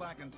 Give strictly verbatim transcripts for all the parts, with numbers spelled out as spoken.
Back in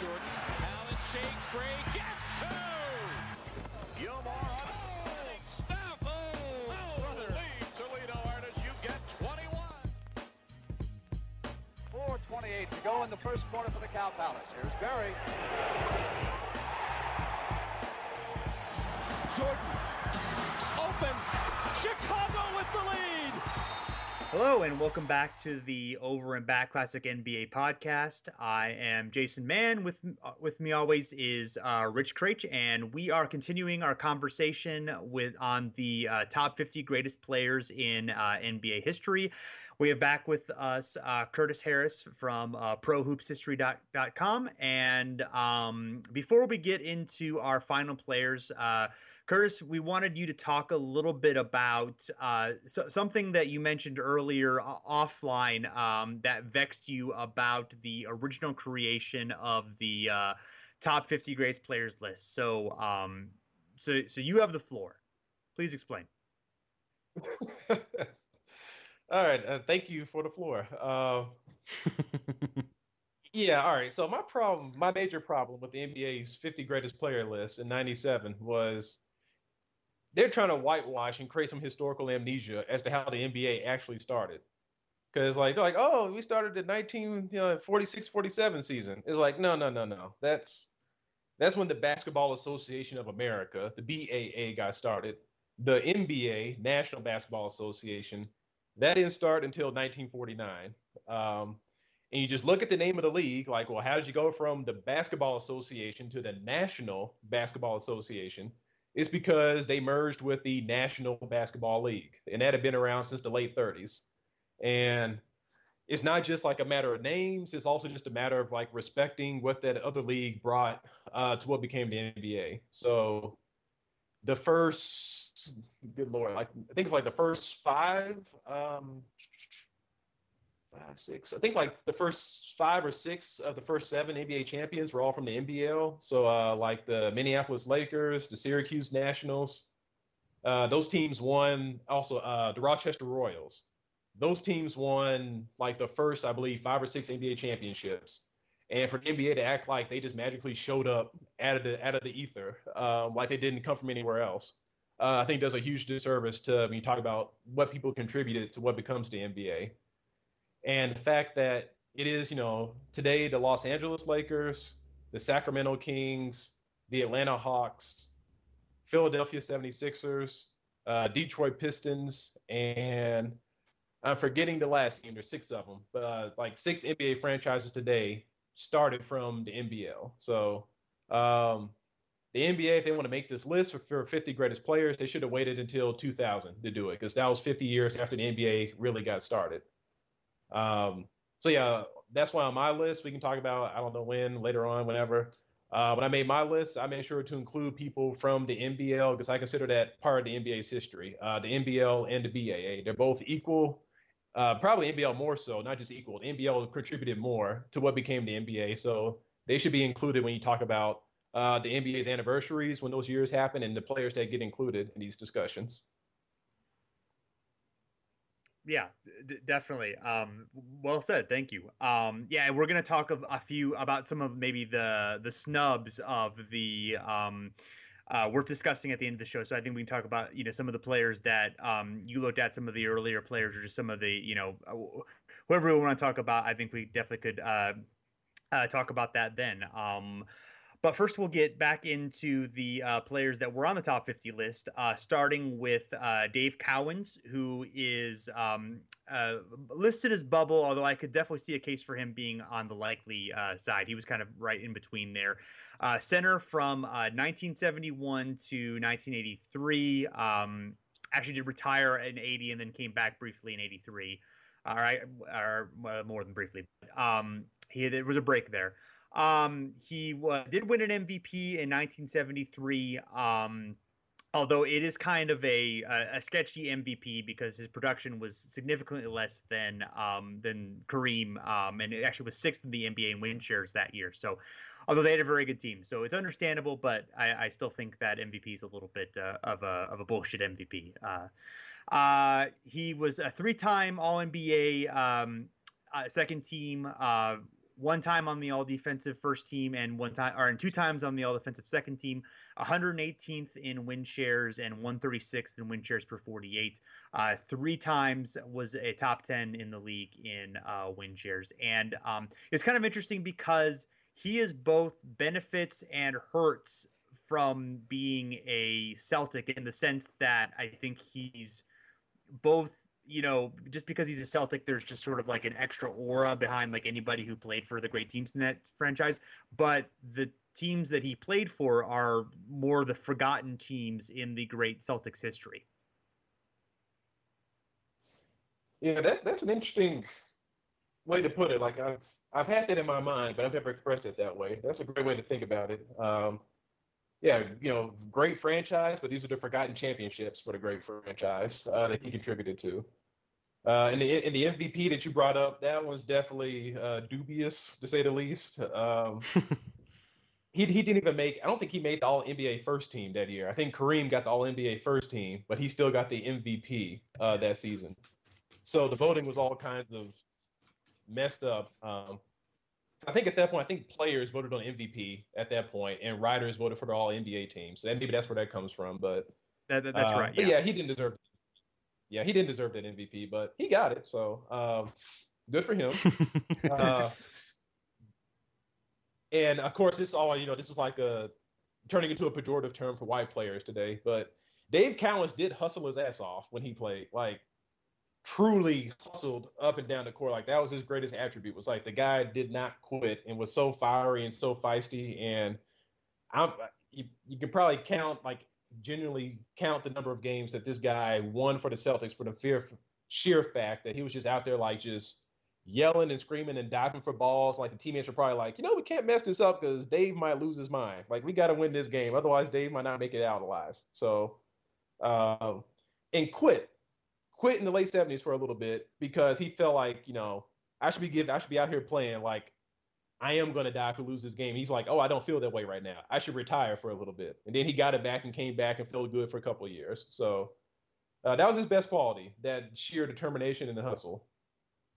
Jordan, Allen shakes, Gray gets two! Gilmore, oh, stop! Oh, oh, oh leave Toledo Artists, you get twenty-one! four twenty-eight to go in the first quarter for the Cow Palace. Here's Barry. Jordan, open! Chicago with the lead! Hello and welcome back to the Over and Back Classic N B A podcast. I am Jason Mann. With with me always is uh, Rich Kraich, and we are continuing our conversation with on the uh, top fifty greatest players in uh, N B A history. We have back with us uh, Curtis Harris from uh, pro hoops history dot com. And um, before we get into our final players, uh, Curtis, we wanted you to talk a little bit about uh, so, something that you mentioned earlier uh, offline um, that vexed you about the original creation of the uh, top fifty greatest players list. So, um, so, so you have the floor. Please explain. All right. Uh, thank you for the floor. Uh, yeah. All right. So my problem, my major problem with the N B A's fifty greatest player list in ninety-seven was they're trying to whitewash and create some historical amnesia as to how the N B A actually started. Because like, they're like, oh, we started the nineteen forty-six forty-seven season. It's like, no, no, no, no. That's that's when the Basketball Association of America, the B A A, got started. The N B A, National Basketball Association, that didn't start until nineteen forty-nine. Um, and you just look at the name of the league, like, well, how did you go from the Basketball Association to the National Basketball Association? It's because they merged with the National Basketball League, and that had been around since the late thirties. And it's not just like a matter of names. It's also just a matter of like respecting what that other league brought uh, to what became the N B A. So the first, good Lord, like, I think it's like the first five, um, five, six. I think like the first five or six of the first seven N B A champions were all from the N B L. So uh, like the Minneapolis Lakers, the Syracuse Nationals, uh, those teams won. Also uh, the Rochester Royals. Those teams won like the first, I believe, five or six N B A championships. And for the N B A to act like they just magically showed up out of the out of the ether, uh, like they didn't come from anywhere else, uh, I think does a huge disservice to when you talk about what people contributed to what becomes the N B A. And the fact that it is, you know, today the Los Angeles Lakers, the Sacramento Kings, the Atlanta Hawks, Philadelphia seventy-sixers, uh, Detroit Pistons, and I'm forgetting the last team, there's six of them, but uh, like six N B A franchises today started from the N B L. So um, the N B A, if they want to make this list for, for fifty greatest players, they should have waited until two thousand to do it, because that was fifty years after the N B A really got started. Um, so yeah, that's why on my list, we can talk about, I don't know when, later on, whenever, uh, when I made my list, I made sure to include people from the N B L, because I consider that part of the N B A's history, uh, the N B L and the B A A, they're both equal, uh, probably N B L more so, not just equal. The N B L contributed more to what became the N B A. So they should be included when you talk about, uh, the N B A's anniversaries, when those years happen, and the players that get included in these discussions. Yeah, d- definitely. Um, well said. Thank you. Um, yeah, we're going to talk of a few about some of maybe the the snubs of the um, uh, worth discussing at the end of the show. So I think we can talk about, you know, some of the players that um, you looked at, some of the earlier players, or just some of the, you know, whoever we want to talk about. I think we definitely could uh, uh, talk about that then. Um, But first, we'll get back into the uh, players that were on the top fifty list, uh, starting with uh, Dave Cowens, who is um, uh, listed as bubble, although I could definitely see a case for him being on the likely uh, side. He was kind of right in between there. Uh, center from uh, nineteen seventy-one to nineteen eighty-three. Um, actually did retire in eighty and then came back briefly in eighty-three. All right, or uh, more than briefly. Um, he, there was a break there. Um, he uh, did win an M V P in nineteen seventy-three, um, although it is kind of a, a, a sketchy M V P because his production was significantly less than um, than Kareem, um, and it actually was sixth in the N B A in win shares that year. So, although they had a very good team, so it's understandable, but I, I still think that M V P is a little bit uh, of a of a bullshit M V P. Uh, uh, he was a three-time All N B A, um, uh, second team. Uh, One time on the all-defensive first team and one time, or two times on the all-defensive second team, one hundred eighteenth in win shares and one hundred thirty-sixth in win shares per forty-eight. Uh, three times was a top ten in the league in uh, win shares. And um, it's kind of interesting because he is both benefits and hurts from being a Celtic, in the sense that I think he's both, you know, just because he's a Celtic, there's just sort of like an extra aura behind like anybody who played for the great teams in that franchise. But the teams that he played for are more the forgotten teams in the great Celtics history. Yeah, that that's an interesting way to put it. Like I've I've had that in my mind, but I've never expressed it that way. That's a great way to think about it. Um, Yeah, you know, great franchise, but these are the forgotten championships for the great franchise uh, that he contributed to. Uh, and the and the M V P that you brought up, that one's definitely uh, dubious, to say the least. Um, he he didn't even make, I don't think he made the All N B A first team that year. I think Kareem got the All N B A first team, but he still got the M V P uh, that season. So the voting was all kinds of messed up. Um I think at that point, I think players voted on M V P at that point, and writers voted for the All N B A team. So maybe that's where that comes from. But that, that, that's uh, right. Yeah. yeah, he didn't deserve. Yeah, he didn't deserve that M V P, but he got it. So um, good for him. uh, and of course, this all you know. This is like a turning into a pejorative term for white players today. But Dave Cowens did hustle his ass off when he played. Like, truly hustled up and down the court. Like, that was his greatest attribute, was like the guy did not quit and was so fiery and so feisty. And I'm, you, you can probably count, like genuinely count the number of games that this guy won for the Celtics for the fear, sheer fact that he was just out there like just yelling and screaming and diving for balls. Like the teammates were probably like, you know, we can't mess this up because Dave might lose his mind. Like, we got to win this game. Otherwise Dave might not make it out alive. So, um, and quit. quit in the late seventies for a little bit because he felt like, you know, I should be give, I should be out here playing like I am going to die if we lose this game. He's like, oh, I don't feel that way right now. I should retire for a little bit. And then he got it back and came back and felt good for a couple of years. So uh, that was his best quality, that sheer determination and the hustle.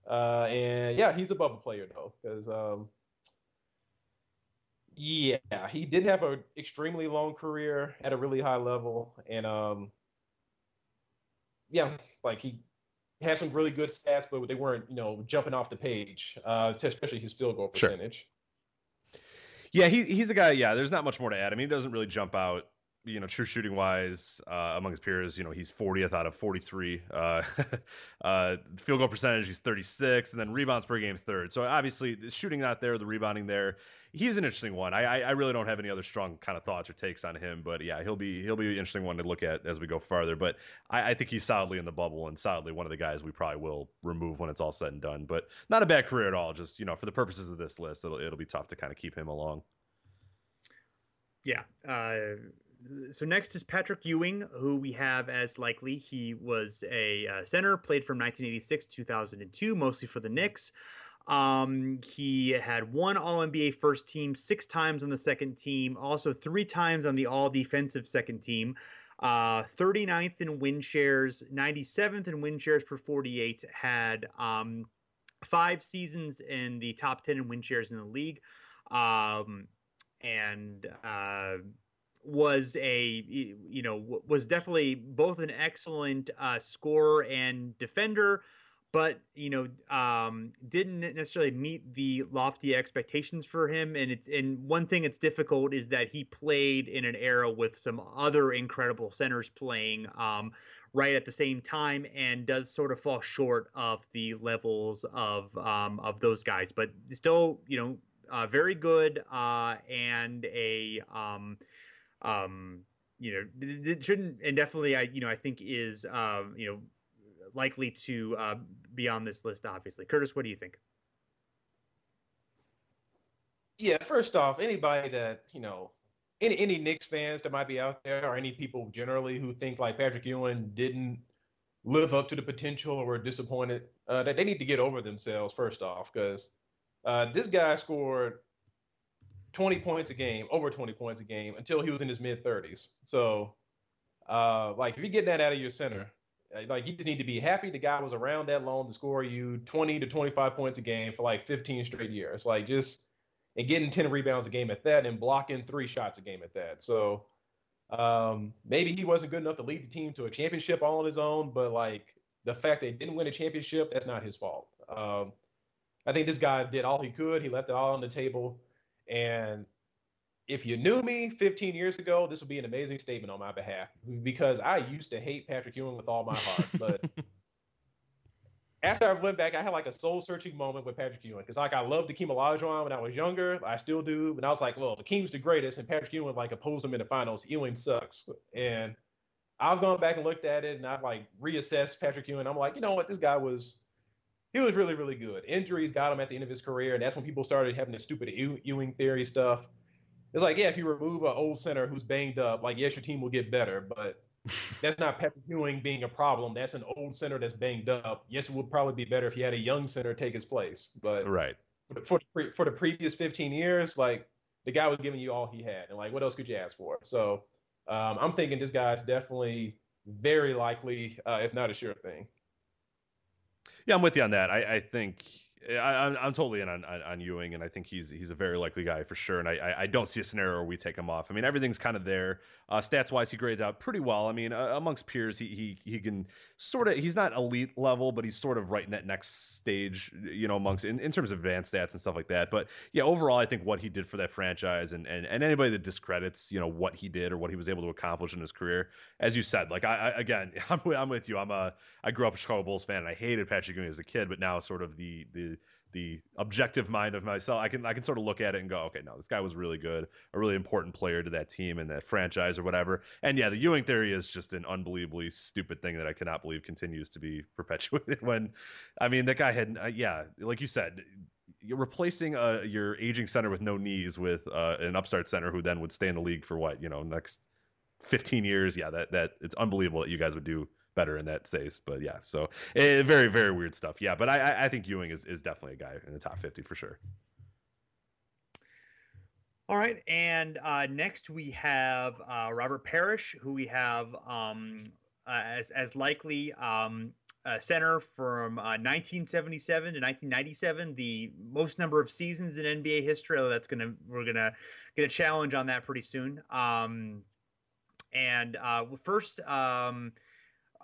Uh, and yeah, he's a bubble player though, because um, yeah, he did have an extremely long career at a really high level. And um, yeah, like he had some really good stats, but they weren't, you know, jumping off the page, uh, especially his field goal percentage. Sure. Yeah, he, he's a guy, yeah, there's not much more to add. I mean, he doesn't really jump out, you know, true shooting-wise uh, among his peers. You know, he's fortieth out of forty-three. Uh, uh, field goal percentage, he's thirty-six, and then rebounds per game third. So obviously, the shooting not there, the rebounding there. He's an interesting one. I, I, I really don't have any other strong kind of thoughts or takes on him, but yeah, he'll be he'll be an interesting one to look at as we go farther. But I, I think he's solidly in the bubble and solidly one of the guys we probably will remove when it's all said and done. But not a bad career at all. Just, you know, for the purposes of this list, it'll it'll be tough to kind of keep him along. Yeah. Uh... So next is Patrick Ewing, who we have as likely. He was a uh, center, played from nineteen eighty-six to two thousand two, mostly for the Knicks. Um, he had one All N B A first team, six times on the second team, also three times on the all-defensive second team, uh, thirty-ninth in win shares, ninety-seventh in win shares per forty-eight, had um, five seasons in the top ten in win shares in the league, um, and... Uh, was a, you know, was definitely both an excellent uh, scorer and defender, but, you know, um, didn't necessarily meet the lofty expectations for him. And it's, and one thing that's difficult is that he played in an era with some other incredible centers playing um, right at the same time, and does sort of fall short of the levels of um, of those guys, but still, you know, uh, very good uh, and a, um, um, you know, it shouldn't, and definitely, I, you know, I think is, uh, you know, likely to uh, be on this list, obviously. Curtis, what do you think? Yeah, first off, anybody that, you know, any, any Knicks fans that might be out there, or any people generally who think like Patrick Ewing didn't live up to the potential or were disappointed, uh, that they need to get over themselves, first off, because uh, this guy scored twenty points a game, over twenty points a game, until he was in his mid-thirties. So, uh, like, if you're getting that out of your center, like, you just need to be happy the guy was around that long to score you twenty to twenty-five points a game for, like, fifteen straight years. Like, just – and getting ten rebounds a game at that, and blocking three shots a game at that. So, um, maybe he wasn't good enough to lead the team to a championship all on his own, but, like, the fact they didn't win a championship, that's not his fault. Um, I think this guy did all he could. He left it all on the table. And if you knew me fifteen years ago, this would be an amazing statement on my behalf, because I used to hate Patrick Ewing with all my heart. But after I went back, I had like a soul-searching moment with Patrick Ewing, because like I loved Hakeem Olajuwon when I was younger. I still do. And I was like, well, Hakeem's the greatest, and Patrick Ewing like opposed him in the finals. Ewing sucks. And I've gone back and looked at it, and I've like reassessed Patrick Ewing. I'm like, you know what? This guy was – he was really, really good. Injuries got him at the end of his career, and that's when people started having the stupid Ewing theory stuff. It's like, yeah, if you remove an old center who's banged up, like, yes, your team will get better, but that's not Patrick Ewing being a problem. That's an old center that's banged up. Yes, it would probably be better if you had a young center take his place. But right. for, for, for the previous fifteen years, like, the guy was giving you all he had, and, like, what else could you ask for? So um, I'm thinking this guy's definitely very likely, uh, if not a sure thing. Yeah, I'm with you on that. I, I think I, I'm, I'm totally in on, on, on Ewing, and I think he's he's a very likely guy for sure. And I, I, I don't see a scenario where we take him off. I mean, everything's kind of there. Uh, stats-wise, he grades out pretty well. I mean, uh, amongst peers, he he he can sort of – he's not elite level, but he's sort of right in that next stage, you know, amongst in, in terms of advanced stats and stuff like that. But, yeah, overall, I think what he did for that franchise, and, and, and anybody that discredits, you know, what he did or what he was able to accomplish in his career, as you said, like, I, I again, I'm, I'm with you. I'm a, I grew up a Chicago Bulls fan, and I hated Patrick Ewing as a kid, but now sort of the, the – the objective mind of myself, I can I can sort of look at it and go, okay, no, this guy was really good, a really important player to that team and that franchise or whatever. And yeah, the Ewing theory is just an unbelievably stupid thing that I cannot believe continues to be perpetuated when, I mean, that guy had, uh, yeah, like you said, you're replacing uh, your aging center with no knees with uh, an upstart center who then would stay in the league for what, you know, next fifteen years. Yeah, that that it's unbelievable that you guys would do better in that space, but yeah, so it, very, very weird stuff. Yeah, but I, I think Ewing is, is definitely a guy in the top fifty for sure. All right, and uh, next we have uh, Robert Parrish, who we have um, uh, as as likely um, a center from uh, nineteen seventy-seven to nineteen ninety-seven, the most number of seasons in N B A history. Oh, that's gonna we're gonna get a challenge on that pretty soon. Um, and uh, first. Um,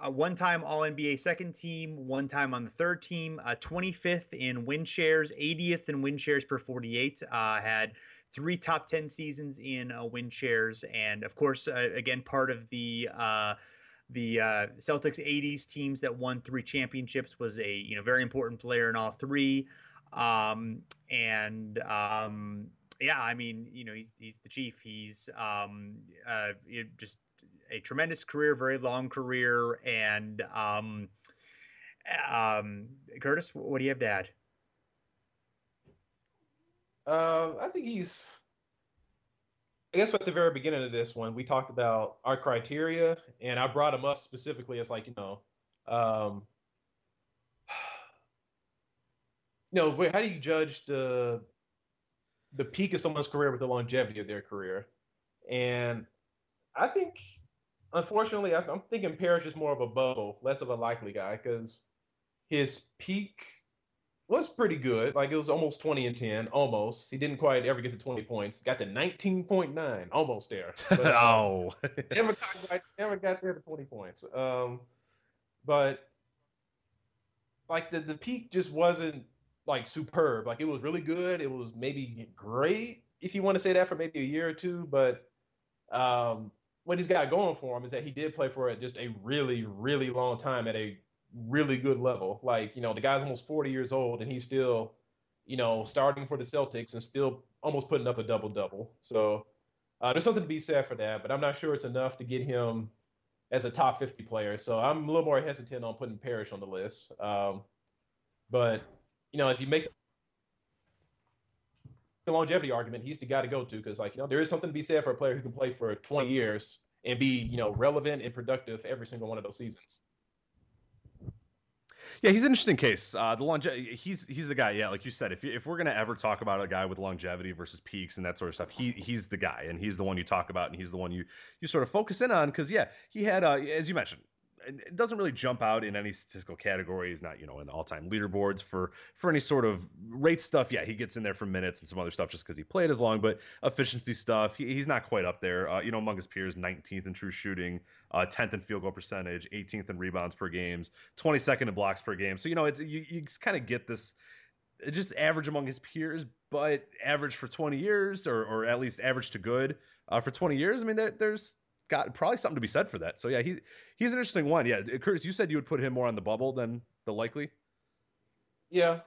Uh, one-time All-N B A second team, one time on the third team, uh, twenty-fifth in win shares, eightieth in win shares per forty-eight, uh, had three top ten seasons in uh, win shares, and, of course, uh, again, part of the uh, the uh, Celtics eighties teams that won three championships, was a you know very important player in all three, um, and... Um, Yeah, I mean, you know, he's he's the chief. He's um, uh, just a tremendous career, very long career. And um, um, Curtis, what do you have to add? Uh, I think he's. I guess at the very beginning of this one, we talked about our criteria, and I brought him up specifically as like you know. Um, you know, how do you judge the? the peak of someone's career with the longevity of their career. And I think, unfortunately, I'm thinking Parrish is more of a bubble, less of a likely guy, because his peak was pretty good. Like, it was almost twenty and ten, almost. He didn't quite ever get to twenty points. Got to nineteen point nine, almost there. But, oh. never, got, never got there to twenty points. Um, but, like, the, the peak just wasn't, like, superb. Like, it was really good. It was maybe great, if you want to say that, for maybe a year or two. But um, what he's got going for him is that he did play for just a really, really long time at a really good level. Like, you know, the guy's almost forty years old and he's still, you know, starting for the Celtics and still almost putting up a double-double. So uh, there's something to be said for that, but I'm not sure it's enough to get him as a top fifty player. So I'm a little more hesitant on putting Parrish on the list. Um, but, you know, if you make the longevity argument, he's the guy to go to because, like, you know, there is something to be said for a player who can play for twenty years and be, you know, relevant and productive every single one of those seasons. Yeah, he's an interesting case. Uh, the longe- he's he's the guy. Yeah, like you said, if if we're gonna ever talk about a guy with longevity versus peaks and that sort of stuff, he he's the guy, and he's the one you talk about, and he's the one you you sort of focus in on because yeah, he had uh, as you mentioned, it doesn't really jump out in any statistical categories, not, you know, in the all-time leaderboards for, for any sort of rate stuff. Yeah, he gets in there for minutes and some other stuff just because he played as long, but efficiency stuff, he, he's not quite up there. Uh, you know, among his peers, nineteenth in true shooting, uh, tenth in field goal percentage, eighteenth in rebounds per game, twenty-second in blocks per game. So, you know, it's you, you kind of get this just average among his peers, but average for twenty years or, or at least average to good uh, for twenty years. I mean, there, there's... got probably something to be said for that. So yeah, he he's an interesting one. Yeah, Curtis, you said you would put him more on the bubble than the likely. Yeah,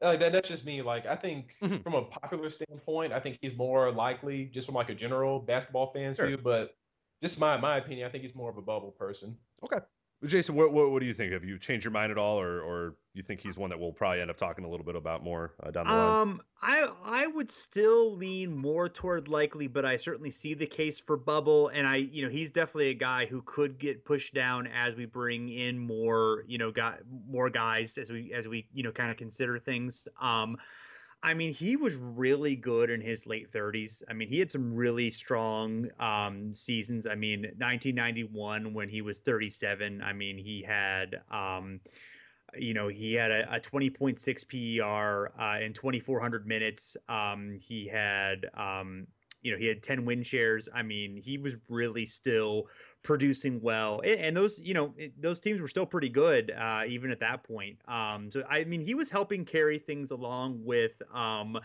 like that, that's just me. Like I think mm-hmm. from a popular standpoint, I think he's more likely just from like a general basketball fan's view. Sure. But just my my opinion, I think he's more of a bubble person. Okay, Jason, what what, what do you think? Have you changed your mind at all, or or you think he's one that we'll probably end up talking a little bit about more uh, down the line? Um, I I would still lean more toward likely, but I certainly see the case for bubble, and I, you know, he's definitely a guy who could get pushed down as we bring in more, you know, got more guys as we as we, you know, kind of consider things. Um, I mean, he was really good in his late thirties. I mean, he had some really strong um, seasons. I mean, nineteen ninety-one when he was thirty-seven. I mean, he had, um, you know, he had a, a twenty point six P E R uh, in twenty-four hundred minutes. Um, he had, um, you know, he had ten win shares. I mean, he was really still producing well, and those, you know, those teams were still pretty good uh even at that point. Um so I mean, he was helping carry things along with um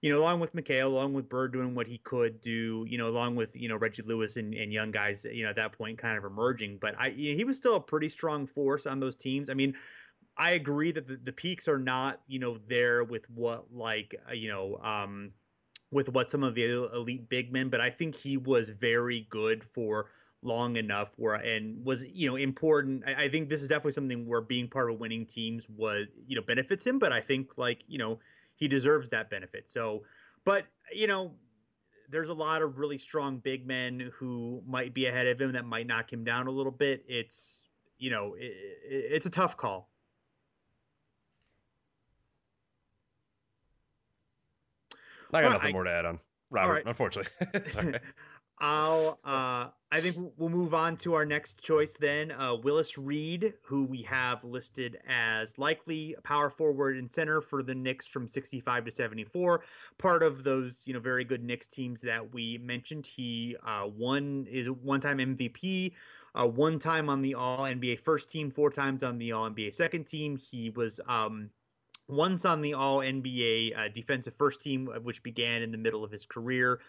you know, along with McHale, along with Bird doing what he could do, you know, along with, you know, Reggie Lewis and, and young guys, you know, at that point kind of emerging. But I he was still a pretty strong force on those teams. I mean, I agree that the, the peaks are not, you know, there with what, like, you know, um with what some of the elite big men, but I think he was very good for long enough where, and was, you know, important. I, I think this is definitely something where being part of winning teams was, you know, benefits him, but I think, like, you know, he deserves that benefit. So, but, you know, there's a lot of really strong big men who might be ahead of him that might knock him down a little bit. It's, you know, it, it, it's a tough call. I got well, nothing I, more to add on Robert, right. Unfortunately. Sorry. I'll, uh, I think we'll move on to our next choice then. Uh, Willis Reed, who we have listed as likely power forward and center for the Knicks from sixty-five to seventy-four. Part of those, you know, very good Knicks teams that we mentioned. He uh, won is one-time M V P, uh, one time on the All N B A first team, four times on the All N B A second team. He was um, once on the All N B A uh, defensive first team, which began in the middle of his career.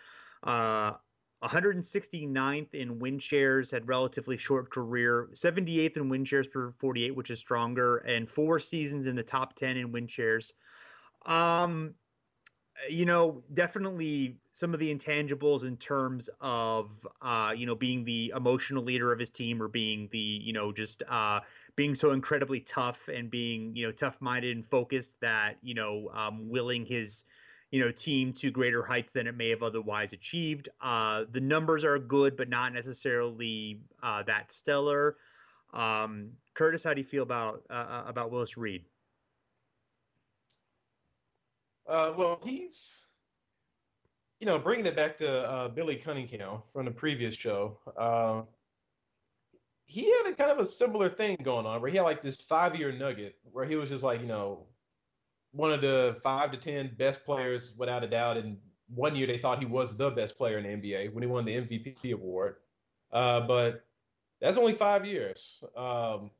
Uh, one hundred sixty-ninth in win shares, had relatively short career, seventy-eighth in win shares per forty-eight, which is stronger, and four seasons in the top ten in win shares. Um, you know, definitely some of the intangibles in terms of, uh, you know, being the emotional leader of his team, or being the, you know, just uh, being so incredibly tough and being, you know, tough-minded and focused that, you know, um, willing his, you know, team to greater heights than it may have otherwise achieved. Uh, the numbers are good, but not necessarily uh, that stellar. Um, Curtis, how do you feel about uh, about Willis Reed? Uh, well, he's, you know, bringing it back to uh, Billy Cunningham from the previous show. Uh, he had a kind of a similar thing going on where he had like this five-year nugget where he was just like, you know, one of the five to ten best players, without a doubt. And one year they thought he was the best player in the N B A when he won the M V P award. Uh, but that's only five years. Um,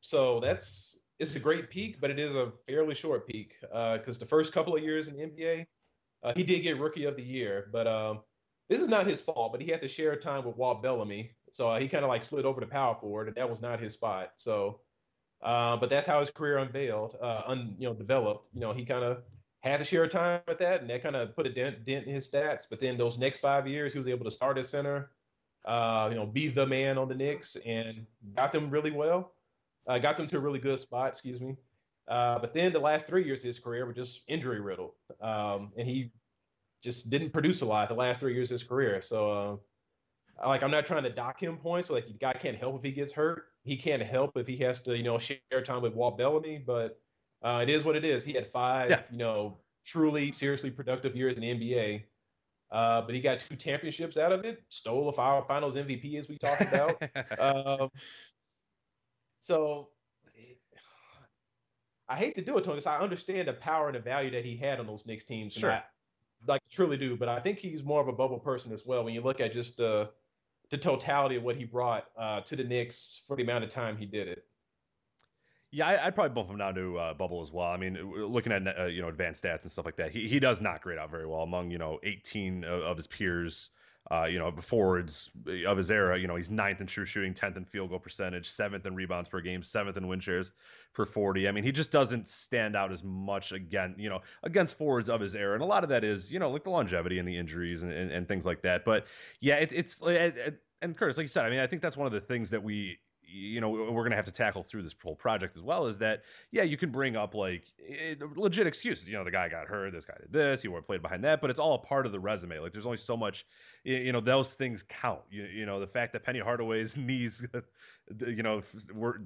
so that's it's a great peak, but it is a fairly short peak because uh, the first couple of years in the N B A, uh, he did get Rookie of the Year. But um, this is not his fault, but he had to share time with Walt Bellamy. So uh, he kind of like slid over to power forward, and that was not his spot. So, uh, but that's how his career unveiled, uh, un, you know, developed. You know, he kind of had to share time with that, and that kind of put a dent, dent in his stats. But then those next five years, he was able to start at center, uh, you know, be the man on the Knicks, and got them really well. Uh, got them to a really good spot, excuse me. Uh, but then the last three years of his career were just injury riddled, um, and he just didn't produce a lot the last three years of his career. So. Uh, Like, I'm not trying to dock him points. So, like, the guy can't help if he gets hurt. He can't help if he has to, you know, share time with Walt Bellamy. But uh, it is what it is. He had five, yeah. you know, truly, seriously productive years in the N B A. Uh, but he got two championships out of it. Stole a finals M V P, as we talked about. um, so, I hate to do it to him because I understand the power and the value that he had on those Knicks teams. Sure. I, like, truly do. But I think he's more of a bubble person as well when you look at just the uh, the totality of what he brought uh, to the Knicks for the amount of time he did it. Yeah, I, I'd probably bump him down to uh, bubble as well. I mean, looking at, uh, you know, advanced stats and stuff like that, he, he does not grade out very well among, you know, eighteen of, of his peers, uh, you know, forwards of his era. You know, he's ninth in true shooting, tenth in field goal percentage, seventh in rebounds per game, seventh in win shares per forty. I mean, he just doesn't stand out as much again, you know, against forwards of his era. And a lot of that is, you know, like the longevity and the injuries and, and, and things like that. But yeah, it, it's, it, it, and Curtis, like you said, I mean, I think that's one of the things that we, you know, we're going to have to tackle through this whole project as well, is that, yeah, you can bring up like it, legit excuses. You know, the guy got hurt, this guy did this, he played behind that, but it's all a part of the resume. Like, there's only so much, you know, those things count. You, you know, the fact that Penny Hardaway's knees, you know, were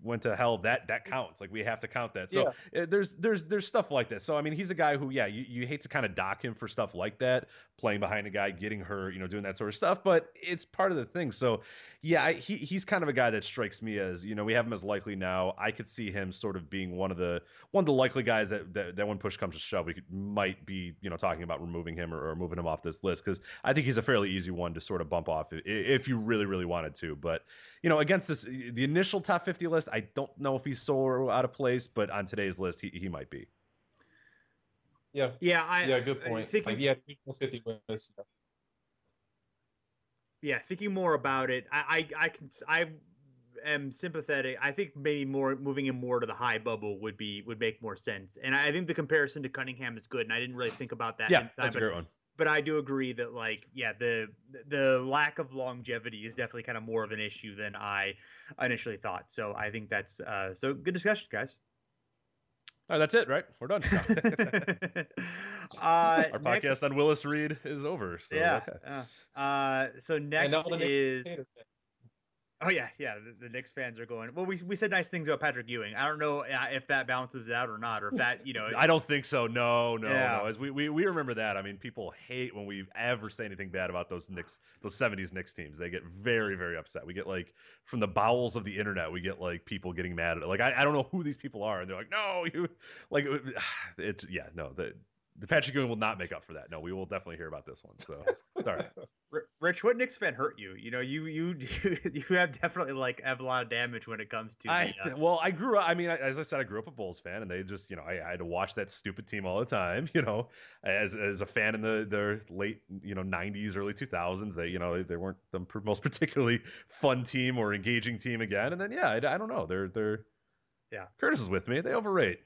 went to hell, that that counts. Like, we have to count that. So yeah. there's there's there's stuff like that. So I mean, he's a guy who, yeah, you, you hate to kind of dock him for stuff like that, playing behind a guy, getting hurt, you know, doing that sort of stuff, but it's part of the thing. So yeah, I, he he's kind of a guy that strikes me as, you know, we have him as likely now. I could see him sort of being one of the one of the likely guys that that, that when push comes to shove, we could, might be, you know, talking about removing him or, or moving him off this list, because I think he's a fairly easy one to sort of bump off if, if you really really wanted to. But you know, against this the initial top fifty list, I don't know if he's so out of place, but on today's list, he, he might be. Yeah. Yeah. I, yeah. Good point. Thinking, like, yeah, fifty list. Yeah. Thinking more about it, I, I, I can, I am sympathetic. I think maybe more moving him more to the high bubble would be would make more sense. And I think the comparison to Cunningham is good. And I didn't really think about that. Yeah, time, that's but, a great one. But I do agree that, like, yeah, the the lack of longevity is definitely kind of more of an issue than I initially thought. So I think that's uh, so good discussion, guys. All right, that's it, right? We're done. uh, Our podcast next... on Willis Reed is over. So, yeah. Okay. Uh, uh, so next is. Oh, yeah, yeah, the, the Knicks fans are going, well, we we said nice things about Patrick Ewing. I don't know if that balances out or not, or if that, you know. I don't think so. No, no, yeah. no. As we, we, we remember that. I mean, people hate when we ever say anything bad about those Knicks, those seventies Knicks teams. They get very, very upset. We get, like, from the bowels of the internet, we get, like, people getting mad at it. Like, I, I don't know who these people are. And they're like, no, you, like, it's, yeah, no, the, the Patrick Ewing will not make up for that. No, we will definitely hear about this one. So it's all right. Rich, what Knicks fan hurt you? You know, you you you have definitely like have a lot of damage when it comes to. I, uh, well, I grew up. I mean, I, as I said, I grew up a Bulls fan, and they just, you know, I, I had to watch that stupid team all the time. You know, as as a fan in the their late you know nineties, early two thousands, they you know they weren't the most particularly fun team or engaging team again. And then yeah, I, I don't know. They're they're yeah. Curtis is with me. They overrate.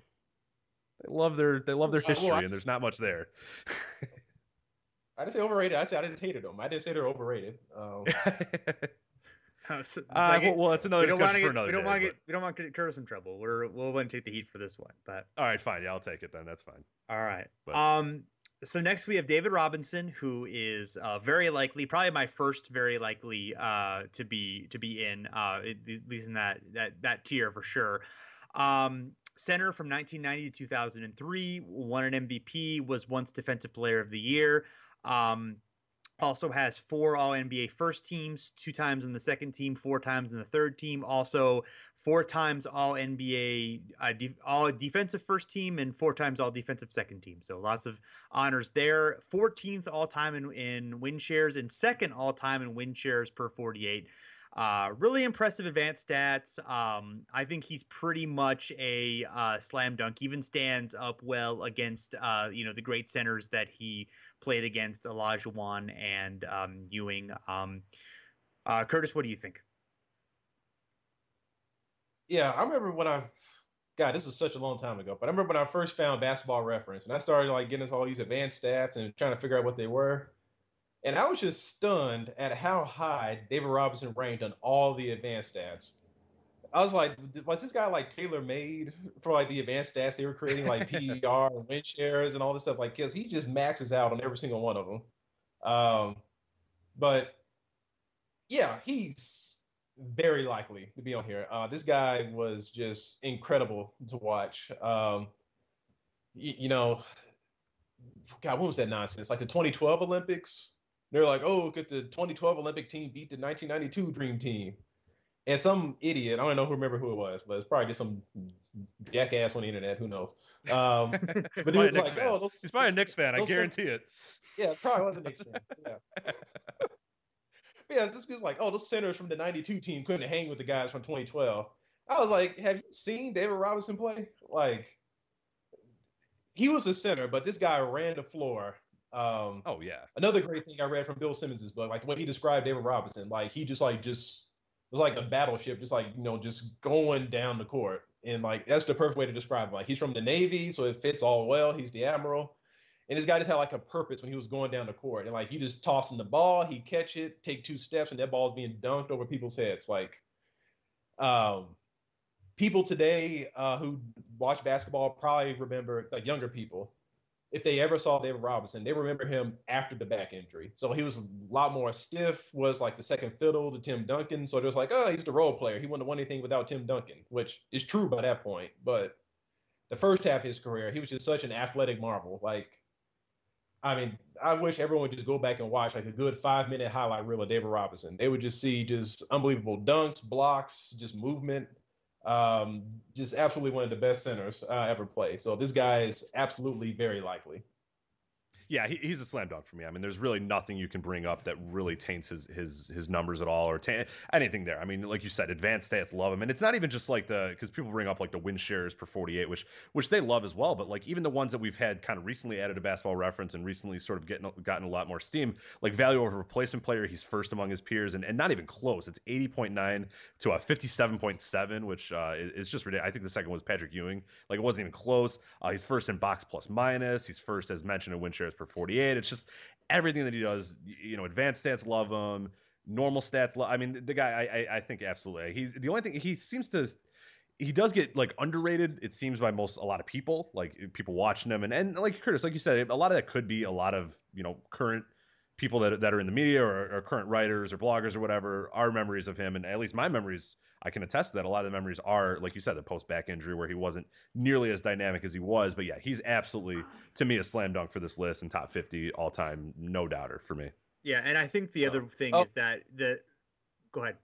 They love their they love their history, well, just, and there's not much there. I didn't say overrated. I said I didn't hated them. I didn't say they're overrated. Um, it's, it's uh, like, well, that's another discussion get, for another we don't day. Want to get, we don't want to get Curtis in trouble. We're, we'll want to take the heat for this one. But all right, fine. Yeah, I'll take it then. That's fine. All right. But, um. So next we have David Robinson, who is uh, very likely, probably my first very likely uh, to be to be in, uh, at least in that that that tier for sure. Um. Center from nineteen ninety to two thousand three, won an M V P, was once Defensive Player of the Year. Um, also has four All N B A first teams, two times in the second team, four times in the third team. Also four times All N B A, uh, de- all defensive first team, and four times all defensive second team. So lots of honors there. fourteenth all time in, in win shares, and second all time in win shares per forty-eight. Uh, really impressive advanced stats. Um, I think he's pretty much a uh, slam dunk. Even stands up well against uh, you know the great centers that he played against, Olajuwon and um, Ewing. Um, uh, Curtis, what do you think? Yeah, I remember when I, God, this was such a long time ago, but I remember when I first found Basketball Reference, and I started like getting all these advanced stats and trying to figure out what they were, and I was just stunned at how high David Robinson ranked on all the advanced stats. I was like, was this guy like tailor-made for like the advanced stats they were creating, like P E R and win shares and all this stuff? Like, because he just maxes out on every single one of them. Um, but yeah, he's very likely to be on here. Uh, this guy was just incredible to watch. Um, you, you know, God, what was that nonsense? Like the twenty twelve Olympics, they're like, oh, could the twenty twelve Olympic team beat the nineteen ninety-two Dream Team? And some idiot, I don't know who remember who it was, but it's probably just some jackass on the internet. Who knows? Um, but it was like, fan. oh, those, he's probably those, a Knicks fan. I guarantee some, it. Yeah, probably was a Knicks fan. Yeah. Yeah, it just feels like, oh, those centers from the ninety-two team couldn't hang with the guys from twenty twelve. I was like, have you seen David Robinson play? Like, he was a center, but this guy ran the floor. Um, oh, yeah. Another great thing I read from Bill Simmons' book, like the way he described David Robinson, like he just like just was like a battleship, just like, you know, just going down the court. And like, that's the perfect way to describe him. Like, he's from the Navy, so it fits all well. He's the admiral. And this guy just had like a purpose when he was going down the court. And like, you just toss him the ball, he'd catch it, take two steps, and that ball's being dunked over people's heads. Like, um, people today uh, who watch basketball probably remember, like younger people, if they ever saw David Robinson, they remember him after the back injury. So he was a lot more stiff, was like the second fiddle to Tim Duncan. So it was like, oh, he's the role player. He wouldn't have won anything without Tim Duncan, which is true by that point. But the first half of his career, he was just such an athletic marvel. Like, I mean, I wish everyone would just go back and watch like a good five-minute highlight reel of David Robinson. They would just see just unbelievable dunks, blocks, just movement, um, just absolutely one of the best centers uh, ever played. So this guy is absolutely very likely. Yeah, he, he's a slam dunk for me. I mean, there's really nothing you can bring up that really taints his his his numbers at all or taint anything there. I mean, like you said, advanced stats love him. And it's not even just like the – because people bring up like the win shares per forty-eight, which which they love as well. But like even the ones that we've had kind of recently added to Basketball Reference and recently sort of getting gotten a lot more steam, like value over replacement player, he's first among his peers and, and not even close. It's eighty point nine to a fifty-seven point seven, which uh, is just ridiculous. I think the second was Patrick Ewing. Like it wasn't even close. Uh, he's first in box plus minus. He's first, as mentioned, in win shares per forty-eight. It's just everything that he does, you know, advanced stats love him, normal stats love, I mean, the guy, I, I I think absolutely, he, the only thing he seems to, he does get like underrated, it seems, by most, a lot of people, like people watching him, and, and like Curtis, like you said, a lot of that could be a lot of, you know, current people that that are in the media or, or current writers or bloggers or whatever, our memories of him, and at least my memories, I can attest to that. A lot of the memories are, like you said, the post-back injury where he wasn't nearly as dynamic as he was. But yeah, he's absolutely, to me, a slam dunk for this list and top fifty all-time, no doubter for me. Yeah, and I think the oh. other thing oh. is that the – go ahead.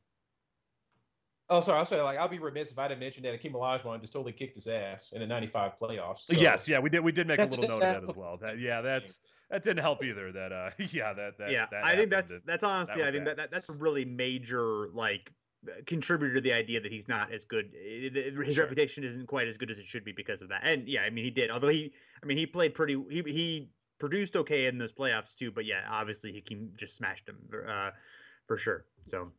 Oh, sorry. I was saying, like, I'll be remiss if I didn't mention that Akeem Olajuwon just totally kicked his ass in the ninety-five playoffs. So. Yes, yeah, we did. We did make a little note of that as well. That, yeah, that's that didn't help either. That, uh, yeah, that, that, yeah. That I think that's that's honestly, that I think that, that that's a really major like contributor to the idea that he's not as good. His sure. reputation isn't quite as good as it should be because of that. And yeah, I mean, he did. Although he, I mean, he played pretty. He he produced okay in those playoffs too. But yeah, obviously Akeem just smashed him uh, for sure. So.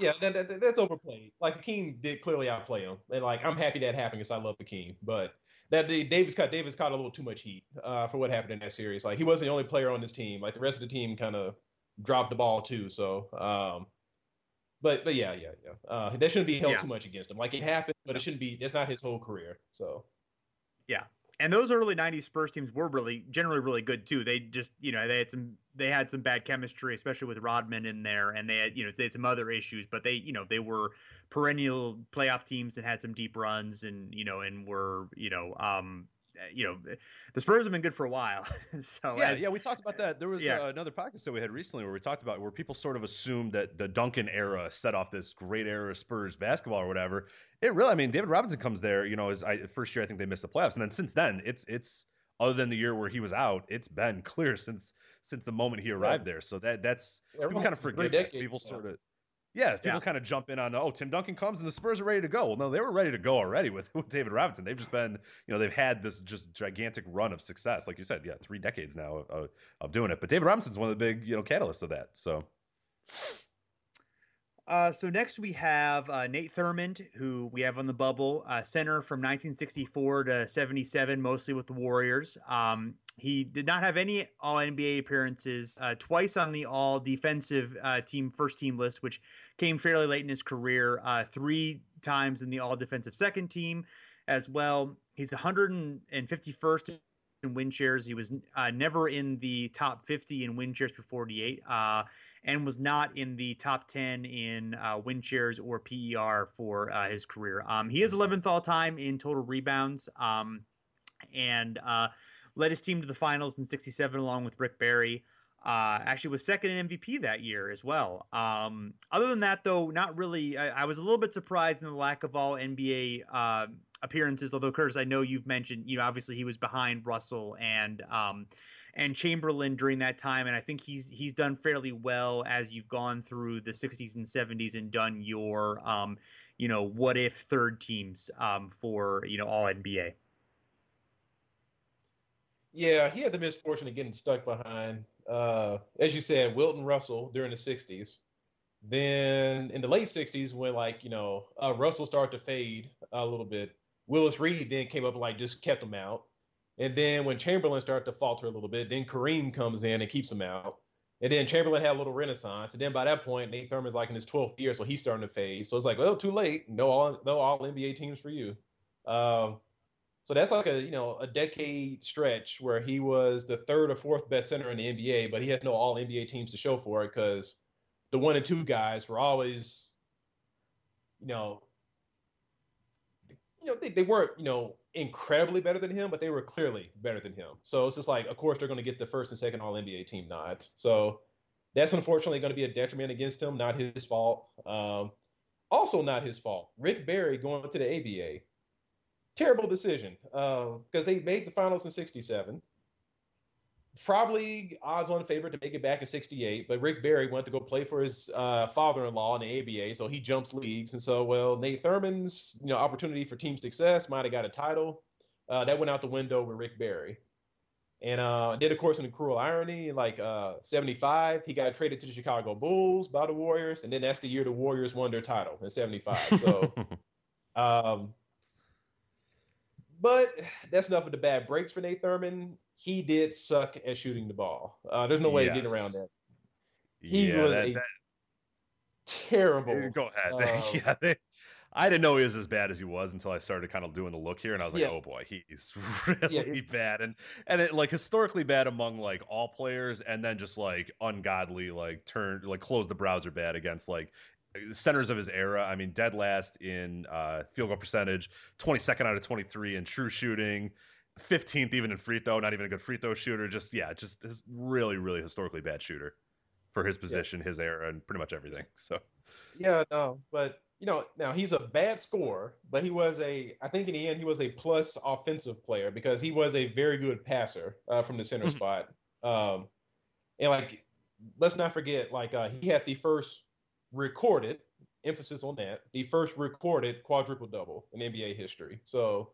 Yeah, that, that, that's overplayed. Like, Akeem did clearly outplay him. And, like, I'm happy that happened because I love Akeem. But that Davis caught, Davis caught a little too much heat uh, for what happened in that series. Like, he wasn't the only player on this team. Like, the rest of the team kind of dropped the ball, too. So, um, but, but yeah, yeah, yeah. Uh, that shouldn't be held yeah. too much against him. Like, it happened, but it shouldn't be. That's not his whole career. So, yeah. And those early nineties Spurs teams were really generally really good too. They just, you know, they had some they had some bad chemistry, especially with Rodman in there, and they had, you know, they had some other issues, but they, you know, they were perennial playoff teams and had some deep runs and, you know, and were, you know, um you know, the Spurs have been good for a while. so yeah, as, yeah, we talked about that. There was yeah. uh, another podcast that we had recently where we talked about where people sort of assumed that the Duncan era set off this great era of Spurs basketball or whatever. It really, I mean, David Robinson comes there, you know, his I, first year I think they missed the playoffs, and then since then it's it's other than the year where he was out, it's been clear since since the moment he arrived yeah. there. So that that's people kind of forget that. People yeah. sort of. Yeah, people yeah. kind of jump in on, oh, Tim Duncan comes and the Spurs are ready to go. Well, no, they were ready to go already with, with David Robinson. They've just been, you know, they've had this just gigantic run of success. Like you said, yeah, three decades now of, of doing it. But David Robinson's one of the big, you know, catalysts of that. So uh, so next we have uh, Nate Thurmond, who we have on the bubble, uh, center from nineteen sixty-four to seventy-seven, mostly with the Warriors. Um, he did not have any All-N B A appearances, uh, twice on the All-Defensive uh, team first-team list, which came fairly late in his career, uh, three times in the All-Defensive second team as well. He's one hundred fifty-first in win shares. He was uh, never in the top fifty in win shares per forty-eight, uh, and was not in the top ten in uh, win shares or P E R for uh, his career. Um, he is eleventh all-time in total rebounds, um, and uh, led his team to the finals in sixty-seven along with Rick Barry. Uh, actually was second in M V P that year as well. Um, other than that, though, not really. I, I was a little bit surprised in the lack of all N B A uh, appearances, although, Curtis, I know you've mentioned, you know, obviously he was behind Russell and um, and Chamberlain during that time, and I think he's he's done fairly well as you've gone through the sixties and seventies and done your, um, you know, what-if third teams um, for, you know, all N B A. Yeah, he had the misfortune of getting stuck behind, Uh, as you said, Wilton Russell during the sixties. Then in the late sixties, when like you know uh, Russell started to fade a little bit, Willis Reed then came up and like just kept him out. And then when Chamberlain started to falter a little bit, then Kareem comes in and keeps him out. And then Chamberlain had a little renaissance. And then by that point, Nate Thurmond's like in his twelfth year, so he's starting to fade. So it's like, well, too late. No all no all N B A teams for you. Um, So that's like a, you know, a decade stretch where he was the third or fourth best center in the N B A, but he has no all N B A teams to show for it because the one and two guys were always, you know, you know, they, they weren't, you know, incredibly better than him, but they were clearly better than him. So it's just like, of course, they're going to get the first and second all N B A team nods. So that's unfortunately going to be a detriment against him. Not his fault. Um, also not his fault. Rick Barry going to the A B A. Terrible decision because uh, they made the finals in sixty-seven. Probably odds-on favorite to make it back in sixty-eight, but Rick Barry went to go play for his uh, father-in-law in the A B A, so he jumps leagues. And so, well, Nate Thurmond's you know opportunity for team success might have got a title. Uh, that went out the window with Rick Barry. And uh, then, of course, in the cruel irony, like uh, seventy-five, he got traded to the Chicago Bulls by the Warriors, and then that's the year the Warriors won their title in seventy-five. So... um, But that's enough of the bad breaks for Nate Thurmond. He did suck at shooting the ball. Uh, there's no way yes. to get around that. He yeah, was that, a that... terrible. Go ahead. Um, yeah, they, I didn't know he was as bad as he was until I started kind of doing the look here, and I was like, yeah. oh boy, he's really yeah, it, bad, and and it, like historically bad among like all players, and then just like ungodly, like turn, like close the browser bad against like. Centers of his era. I mean, dead last in uh, field goal percentage, twenty-second out of twenty-three in true shooting, fifteenth even in free throw, not even a good free throw shooter. Just, yeah, just his really, really historically bad shooter for his position, yeah. his era, and pretty much everything. So, yeah, no, but, you know, now he's a bad scorer, but he was a, I think in the end, he was a plus offensive player because he was a very good passer uh, from the center spot. Um, and, like, let's not forget, like, uh, he had the first recorded, emphasis on that, the first recorded quadruple-double in N B A history. So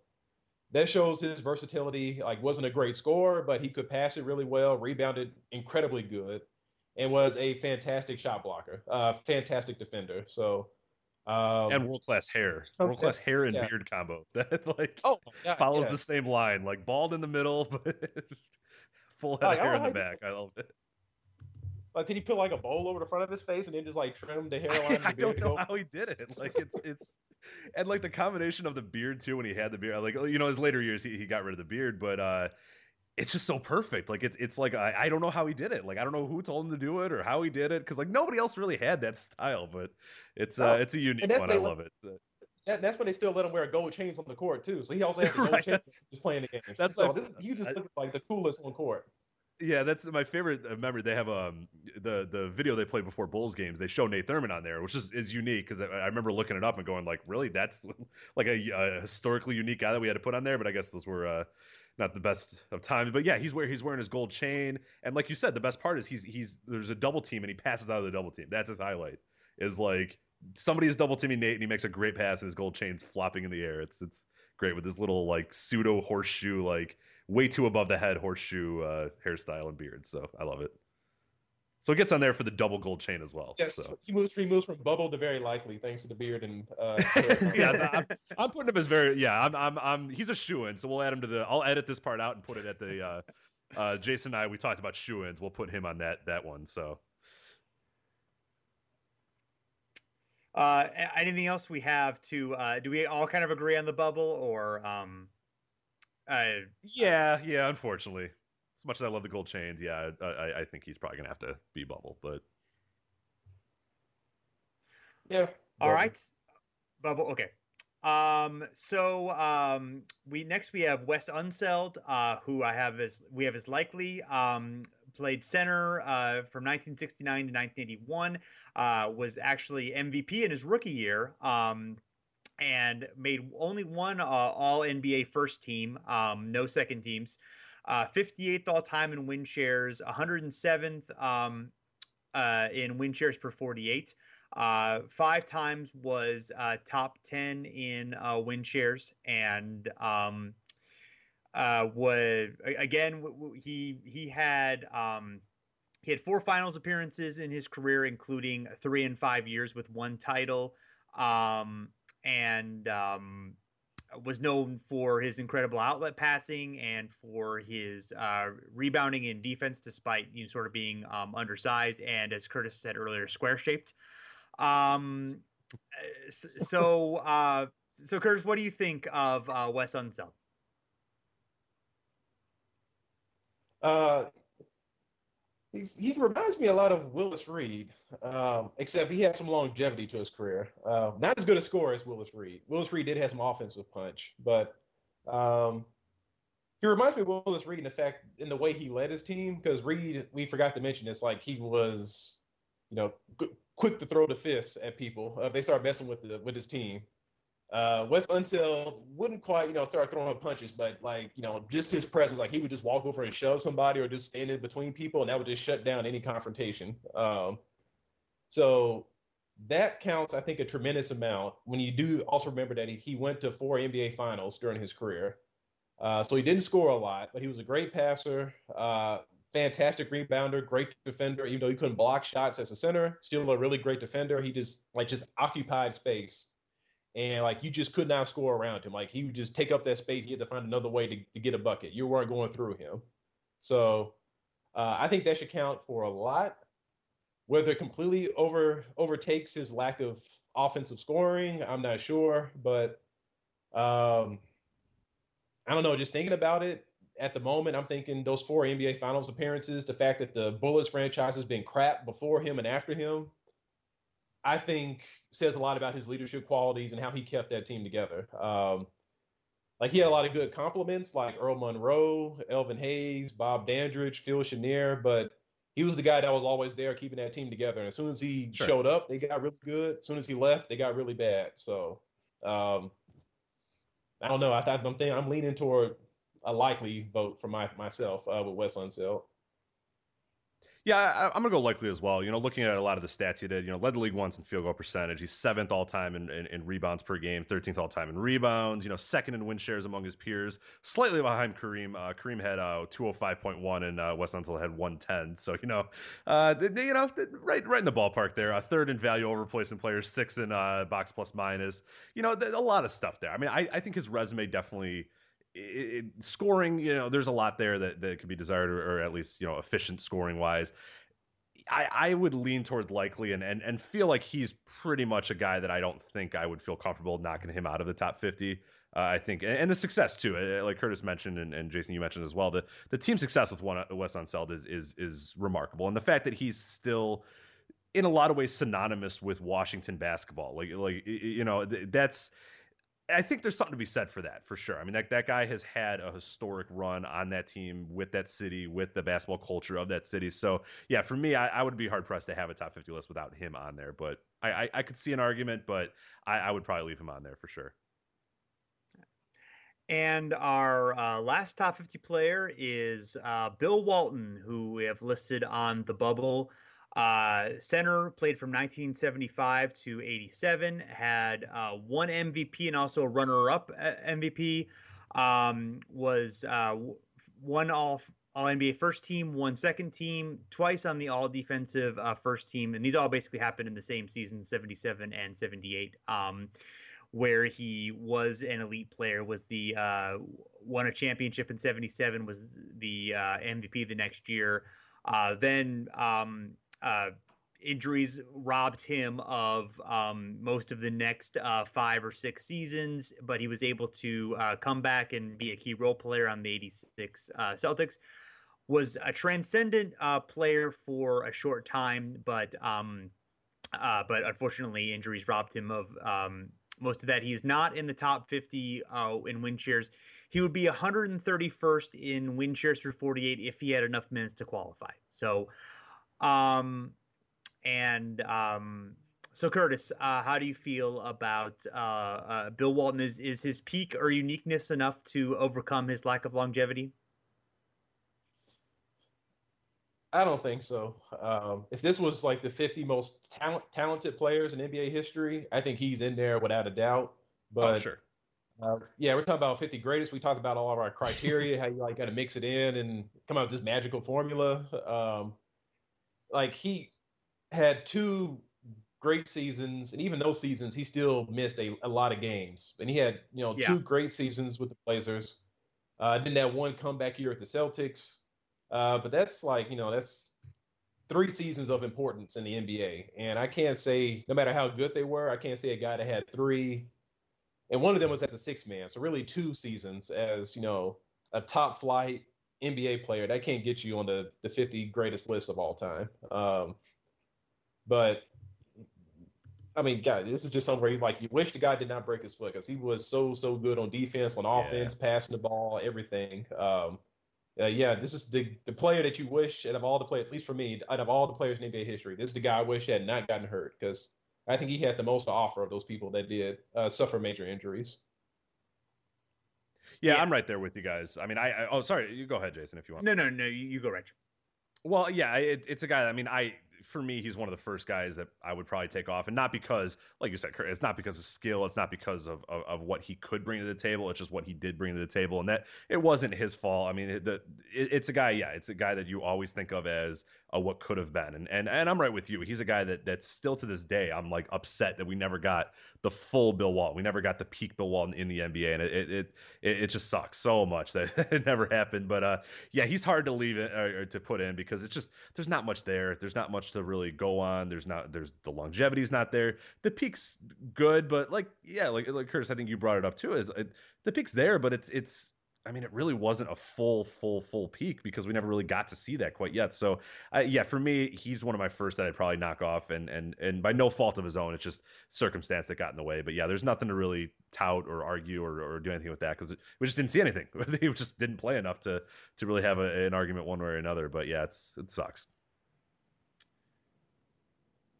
that shows his versatility. Like, wasn't a great scorer, but he could pass it really well, rebounded incredibly good, and was a fantastic shot blocker, uh, fantastic defender. So, um, and world-class hair. Okay. World-class hair and yeah. beard combo. That, like, oh, yeah, follows yeah. the same line. Like, bald in the middle, but full head like, of hair in the back. That. I love it. Like, did he put like a bowl over the front of his face and then just like trim the hairline? I, I don't know how he did it. Like it's it's, and like the combination of the beard too. When he had the beard, like you know, his later years he, he got rid of the beard, but uh, it's just so perfect. Like it's it's like I, I don't know how he did it. Like I don't know who told him to do it or how he did it because like nobody else really had that style. But it's uh, uh it's a unique one. I love it. That, that's why they still let him wear gold chains on the court too. So he also has gold right, chains just playing the game. That's so awesome. This, you just look like the coolest on court. Yeah, that's my favorite. I remember they have um the the video they play before Bulls games. They show Nate Thurmond on there, which is, is unique because I, I remember looking it up and going like, really, that's like a, a historically unique guy that we had to put on there. But I guess those were uh, not the best of times. But yeah, he's where he's wearing his gold chain, and like you said, the best part is he's he's there's a double team and he passes out of the double team. That's his highlight. Is like somebody is double teaming Nate and he makes a great pass and his gold chain's flopping in the air. It's it's great with this little like pseudo horseshoe like. Way too above the head horseshoe uh, hairstyle and beard, so I love it. So it gets on there for the double gold chain as well. Yes, so. he moves. He moves from bubble to very likely, thanks to the beard and. Uh, yeah, I'm, I'm putting him as very. Yeah, I'm. I'm. I'm. He's a shoe-in, so we'll add him to the. I'll edit this part out and put it at the. Uh, uh, Jason and I, we talked about shoe-ins. We'll put him on that that one. So. Uh, anything else we have to? Uh, do we all kind of agree on the bubble or? Um... I, yeah, yeah, unfortunately. As much as I love the gold chains, yeah, I, I, I think he's probably going to have to be bubble, but... Yeah. All bubble. Right. Bubble, okay. Um, so, um, we next we have Wes Unseld, uh, who I have as, we have as likely, um, played center uh, from nineteen sixty-nine to nineteen eighty-one, uh, was actually M V P in his rookie year, um, and made only one uh, all N B A first team, um, no second teams, uh, fifty-eighth all-time in win shares, one hundred seventh um, uh, in win shares per forty-eight. Uh, five times was uh, top ten in uh, win shares, and um, uh, was, again, he he had... Um, he had four finals appearances in his career, including three and five years with one title. Um... and um, was known for his incredible outlet passing and for his uh, rebounding in defense, despite you know, sort of being um, undersized and, as Curtis said earlier, square-shaped. Um, so, uh, so Curtis, what do you think of uh, Wes Unseld? Uh, he's, he reminds me a lot of Willis Reed. Um, except he had some longevity to his career. Uh, not as good a scorer as Willis Reed. Willis Reed did have some offensive punch, but um, he reminds me of Willis Reed in the fact in the way he led his team. Because Reed, we forgot to mention, it's like he was, you know, g- quick to throw the fists at people if uh, they start messing with the with his team. Uh, Wes Unseld wouldn't quite, you know, start throwing up punches, but like, you know, just his presence, like he would just walk over and shove somebody or just stand in between people, and that would just shut down any confrontation. Um, So that counts, I think, a tremendous amount when you do also remember that he, he went to four N B A finals during his career. Uh, so he didn't score a lot, but he was a great passer, uh, fantastic rebounder, great defender, even though he couldn't block shots as a center, still a really great defender. He just like just occupied space, and like you just could not score around him. Like he would just take up that space. You had to find another way to, to get a bucket. You weren't going through him. So uh, I think that should count for a lot. Whether it completely over overtakes his lack of offensive scoring, I'm not sure. But um, I don't know. Just thinking about it at the moment, I'm thinking those four N B A Finals appearances, the fact that the Bullets franchise has been crap before him and after him, I think says a lot about his leadership qualities and how he kept that team together. Um, like he had a lot of good compliments, like Earl Monroe, Elvin Hayes, Bob Dandridge, Phil Chenier, but he was the guy that was always there keeping that team together. And as soon as he sure. showed up, they got really good. As soon as he left, they got really bad. So um, I don't know. I, I'm, thinking, I'm leaning toward a likely vote for my, myself uh, with Wes Unseld. Yeah, I, I'm going to go likely as well. You know, looking at a lot of the stats he did, you know, led the league once in field goal percentage. He's seventh all-time in, in, in rebounds per game, thirteenth all-time in rebounds, you know, second in win shares among his peers, slightly behind Kareem. Uh, Kareem had uh, two oh five point one and uh, Wes Unseld had one ten. So, you know, uh, they, you know, right right in the ballpark there. Uh, third in value over replacement players, sixth in uh, box plus minus. You know, th- a lot of stuff there. I mean, I, I think his resume definitely... It, it, scoring, you know, there's a lot there that, that could be desired, or, or at least, you know, efficient scoring wise. I, I would lean toward likely and, and and feel like he's pretty much a guy that I don't think I would feel comfortable knocking him out of the top fifty. Uh, I think, and, and the success too, like Curtis mentioned and, and Jason, you mentioned as well, the, the team success with one, Wes Unseld is, is, is remarkable. And the fact that he's still in a lot of ways synonymous with Washington basketball, like, like, you know, that's, I think there's something to be said for that, for sure. I mean, that, that guy has had a historic run on that team, with that city, with the basketball culture of that city. So, yeah, for me, I, I would be hard-pressed to have a top fifty list without him on there. But I, I, I could see an argument, but I, I would probably leave him on there for sure. And our uh, last top fifty player is uh, Bill Walton, who we have listed on the bubble. Uh, center, played from nineteen seventy-five to eighty-seven, had uh, one M V P and also a runner-up M V P, um, was uh, one all, all N B A first team, one second team, twice on the all-defensive uh, first team, and these all basically happened in the same season, seventy-seven and seventy-eight, um, where he was an elite player, was the uh, won a championship in seventy-seven, was the uh, M V P the next year. Uh, then... Um, Uh, injuries robbed him of um, most of the next uh, five or six seasons, but he was able to uh, come back and be a key role player on the eighty-six uh, Celtics. Was a transcendent uh, player for a short time, but um, uh, but unfortunately injuries robbed him of um, most of that. He's not in the top fifty uh, in win shares. He would be one hundred thirty-first in win shares through forty-eight if he had enough minutes to qualify. So. Um, and, um, so Curtis, uh, how do you feel about, uh, uh, Bill Walton? Is, is his peak or uniqueness enough to overcome his lack of longevity? I don't think so. Um, if this was like the fifty most talent, talented players in N B A history, I think he's in there without a doubt, but oh, sure. Uh, yeah, we're talking about fifty greatest. We talked about all of our criteria, how you like got to mix it in and come out with this magical formula. Um, Like, he had two great seasons, and even those seasons, he still missed a, a lot of games. And he had, you know, yeah. two great seasons with the Blazers. Uh, then that one comeback year at the Celtics. Uh, but that's like, you know, that's three seasons of importance in the N B A. And I can't say, no matter how good they were, I can't say a guy that had three. And one of them was as a six-man. So really two seasons as, you know, a top-flight N B A player, that can't get you on the, the fifty greatest list of all time. Um, but, I mean, God, this is just something where you, like, you wish the guy did not break his foot because he was so, so good on defense, on offense, yeah. passing the ball, everything. Um, uh, yeah, this is the, the player that you wish, out of all the players, at least for me, out of all the players in N B A history, this is the guy I wish had not gotten hurt because I think he had the most to offer of those people that did uh, suffer major injuries. Yeah, yeah, I'm right there with you guys. I mean, I, I – oh, sorry. You go ahead, Jason, if you want. No, no, no. You, you go, Rich. Well, yeah, it, it's a guy – I mean, I – for me, he's one of the first guys that I would probably take off. And not because, like you said, it's not because of skill. It's not because of, of, of what he could bring to the table. It's just what he did bring to the table. And that it wasn't his fault. I mean, it, the, it, it's a guy, yeah, it's a guy that you always think of as a what could have been. And, and and I'm right with you. He's a guy that that's still to this day, I'm like upset that we never got the full Bill Walton. We never got the peak Bill Walton in the N B A. And it it it, it just sucks so much that it never happened. But uh, yeah, he's hard to leave it or, or to put in because it's just, there's not much there. There's not much to really go on. There's not, there's the longevity's not there. The peak's good, but like, yeah, like, like Curtis, I think you brought it up too, is it, the peak's there, but it's, it's, I mean, it really wasn't a full, full, full peak because we never really got to see that quite yet. So uh, yeah, for me, he's one of my first that I'd probably knock off and, and, and by no fault of his own, it's just circumstance that got in the way, but yeah, there's nothing to really tout or argue or, or do anything with that. Cause it, we just didn't see anything. He just didn't play enough to, to really have a, an argument one way or another, but yeah, it's, it sucks.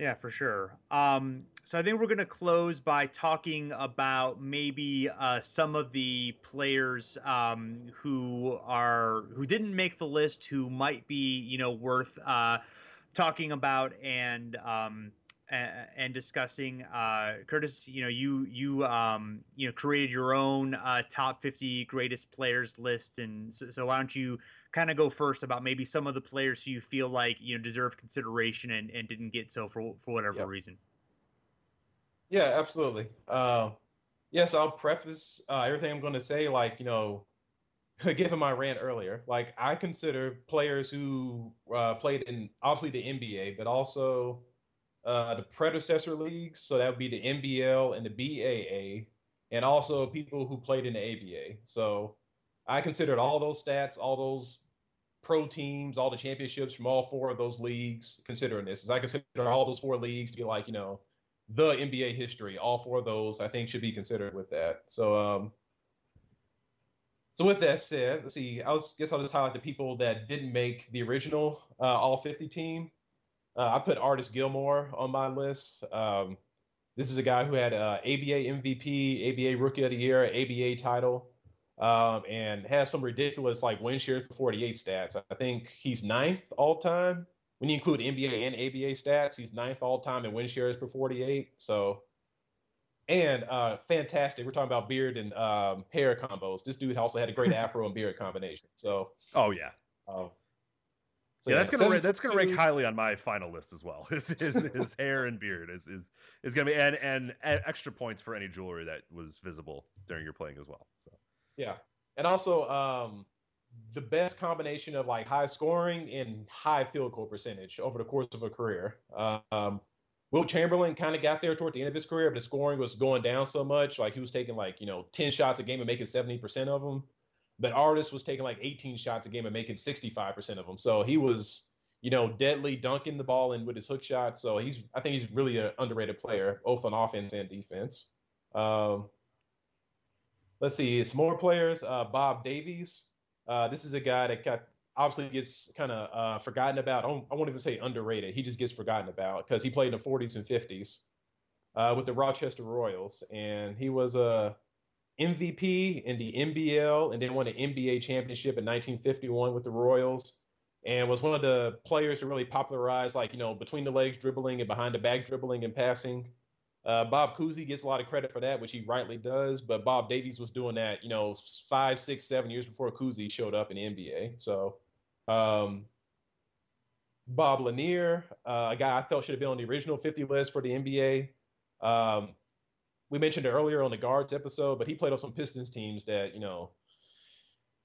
Yeah, for sure. Um, so I think we're going to close by talking about maybe uh, some of the players um, who are who didn't make the list, who might be, you know, worth uh, talking about and um, and discussing. Uh, Curtis, you know, you you um, you know created your own uh, top fifty greatest players list, and so, so why don't you kind of go first about maybe some of the players who you feel like, you know, deserve consideration and, and didn't get so for for whatever yeah. reason. Yeah, absolutely. Uh, yes, yeah, so I'll preface uh, everything I'm going to say, like, you know, given my rant earlier, like I consider players who uh, played in obviously the N B A, but also uh, the predecessor leagues. So that would be the N B L and the B A A, and also people who played in the A B A. So I considered all those stats, all those pro teams, all the championships from all four of those leagues, considering this. As I consider all those four leagues to be like, you know, the N B A history. All four of those, I think, should be considered with that. So, um, so with that said, let's see. I was, guess I'll just highlight the people that didn't make the original uh, All fifty team. Uh, I put Artis Gilmore on my list. Um, this is a guy who had uh, A B A M V P, A B A Rookie of the Year, A B A title, um, and has some ridiculous like win shares per forty-eight stats. I think he's ninth all time. When you include N B A and A B A stats, he's ninth all time in win shares per forty-eight. So, and uh, fantastic. We're talking about beard and um, hair combos. This dude also had a great afro and beard combination. So, oh yeah, um, so, yeah, yeah, that's gonna ra- that's gonna rank highly on my final list as well. His his, his hair and beard is is is gonna be and and extra points for any jewelry that was visible during your playing as well. So yeah, and also. Um, the best combination of like high scoring and high field goal percentage over the course of a career. Um, Wilt Chamberlain kind of got there toward the end of his career, but the scoring was going down so much. Like he was taking like, you know, ten shots a game and making seventy percent of them. But Artis was taking like eighteen shots a game and making sixty-five percent of them. So he was, you know, deadly dunking the ball in with his hook shots. So he's, I think he's really an underrated player, both on offense and defense. Um, let's see, some more players. Uh, Bob Davies. Uh, this is a guy that got, obviously gets kind of uh, forgotten about. I won't, I won't even say underrated. He just gets forgotten about because he played in the forties and fifties uh, with the Rochester Royals. And he was a M V P in the N B L and then won an N B A championship in nineteen fifty-one with the Royals and was one of the players to really popularize, like, you know, between the legs dribbling and behind the back dribbling and passing. Uh, Bob Cousy gets a lot of credit for that, which he rightly does. But Bob Davies was doing that, you know, five, six, seven years before Cousy showed up in the N B A. So um, Bob Lanier, uh, a guy I felt should have been on the original fifty list for the N B A. Um, we mentioned it earlier on the guards episode, but he played on some Pistons teams that, you know,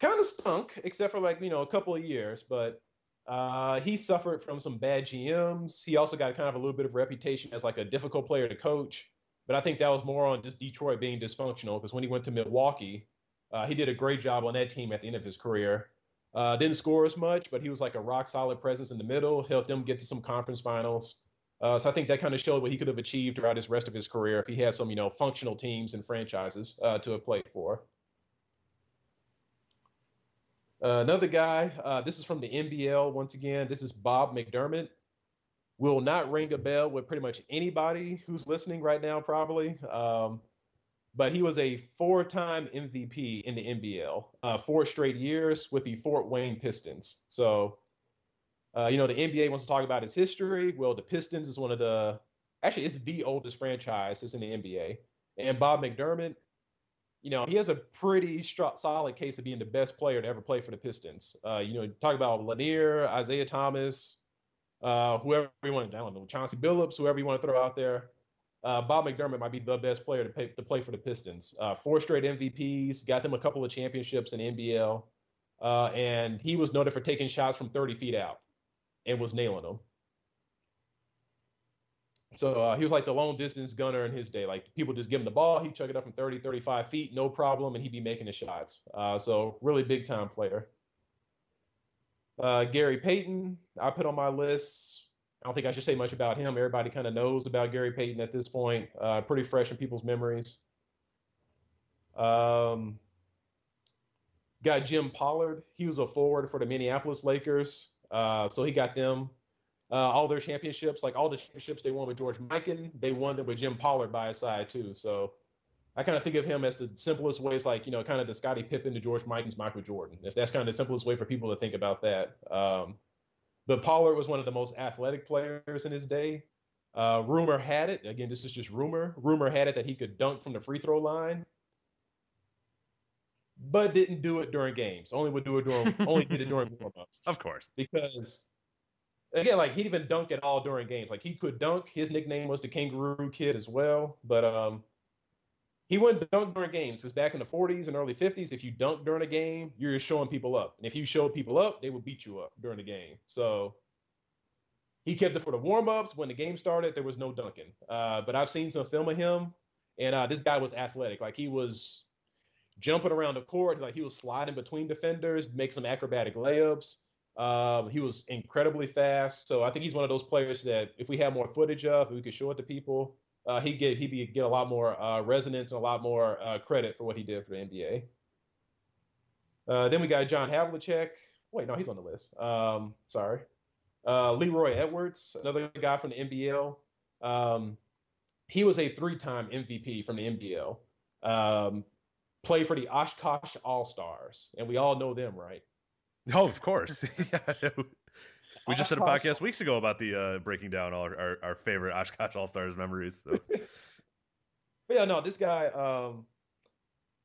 kind of stunk, except for like, you know, a couple of years. But Uh, he suffered from some bad G Ms. He also got kind of a little bit of a reputation as like a difficult player to coach. But I think that was more on just Detroit being dysfunctional because when he went to Milwaukee, uh, he did a great job on that team at the end of his career. Uh, didn't score as much, but he was like a rock solid presence in the middle, helped them get to some conference finals. Uh, so I think that kind of showed what he could have achieved throughout his rest of his career if he had some, you know, functional teams and franchises uh, to have played for. Uh, another guy, uh, this is from the N B L once again. This is Bob McDermott. Will not ring a bell with pretty much anybody who's listening right now, probably. Um, but he was a four-time M V P in the N B L, uh, four straight years with the Fort Wayne Pistons. So, uh, you know, the N B A wants to talk about his history. Well, the Pistons is one of the – actually, it's the oldest franchise that's in the N B A. And Bob McDermott, you know, he has a pretty st- solid case of being the best player to ever play for the Pistons. Uh, you know, talk about Lanier, Isaiah Thomas, uh, whoever you want to, I don't know, Chauncey Billups, whoever you want to throw out there. Uh, Bob McDermott might be the best player to, pay, to play for the Pistons. Uh, four straight M V Ps, got them a couple of championships in N B L, uh, and he was noted for taking shots from thirty feet out and was nailing them. So uh, he was like the long-distance gunner in his day. Like, people just give him the ball. He'd chuck it up from thirty, thirty-five feet, no problem, and he'd be making the shots. Uh, so really big-time player. Uh, Gary Payton, I put on my list. I don't think I should say much about him. Everybody kind of knows about Gary Payton at this point. Uh, pretty fresh in people's memories. Um, got Jim Pollard. He was a forward for the Minneapolis Lakers. Uh, so he got them. Uh, all their championships, like all the championships they won with George Mikan, they won them with Jim Pollard by his side, too. So I kind of think of him as the simplest ways, like, you know, kind of the Scottie Pippen to George Mikan's Michael Jordan. If that's kind of the simplest way for people to think about that. Um, but Pollard was one of the most athletic players in his day. Uh, rumor had it, again, this is just rumor, rumor had it that he could dunk from the free throw line, but didn't do it during games. Only would do it during, only did it during warm-ups. Of course. Because... Again, like, he'd even dunk at all during games. Like, he could dunk. His nickname was the Kangaroo Kid as well. But um, he wouldn't dunk during games because back in the forties and early fifties, if you dunk during a game, you're just showing people up. And if you showed people up, they would beat you up during the game. So he kept it for the warm-ups. When the game started, there was no dunking. Uh, but I've seen some film of him, and uh, this guy was athletic. Like, he was jumping around the court. Like, he was sliding between defenders, make some acrobatic layups. Um, he was incredibly fast. So I think he's one of those players that if we had more footage of, we could show it to people, uh, he'd get he'd be, get a lot more uh, resonance and a lot more uh, credit for what he did for the N B A. Uh, then we got John Havlicek. Wait, no, he's on the list. Um, sorry. Uh, Leroy Edwards, another guy from the N B L. Um, he was a three-time M V P from the N B L. Um, played for the Oshkosh All-Stars, and we all know them, right? Oh, of course. Yeah, we just did a podcast weeks ago about the uh, breaking down all our, our, our favorite Oshkosh All-Stars memories. So. But yeah, no, this guy, um,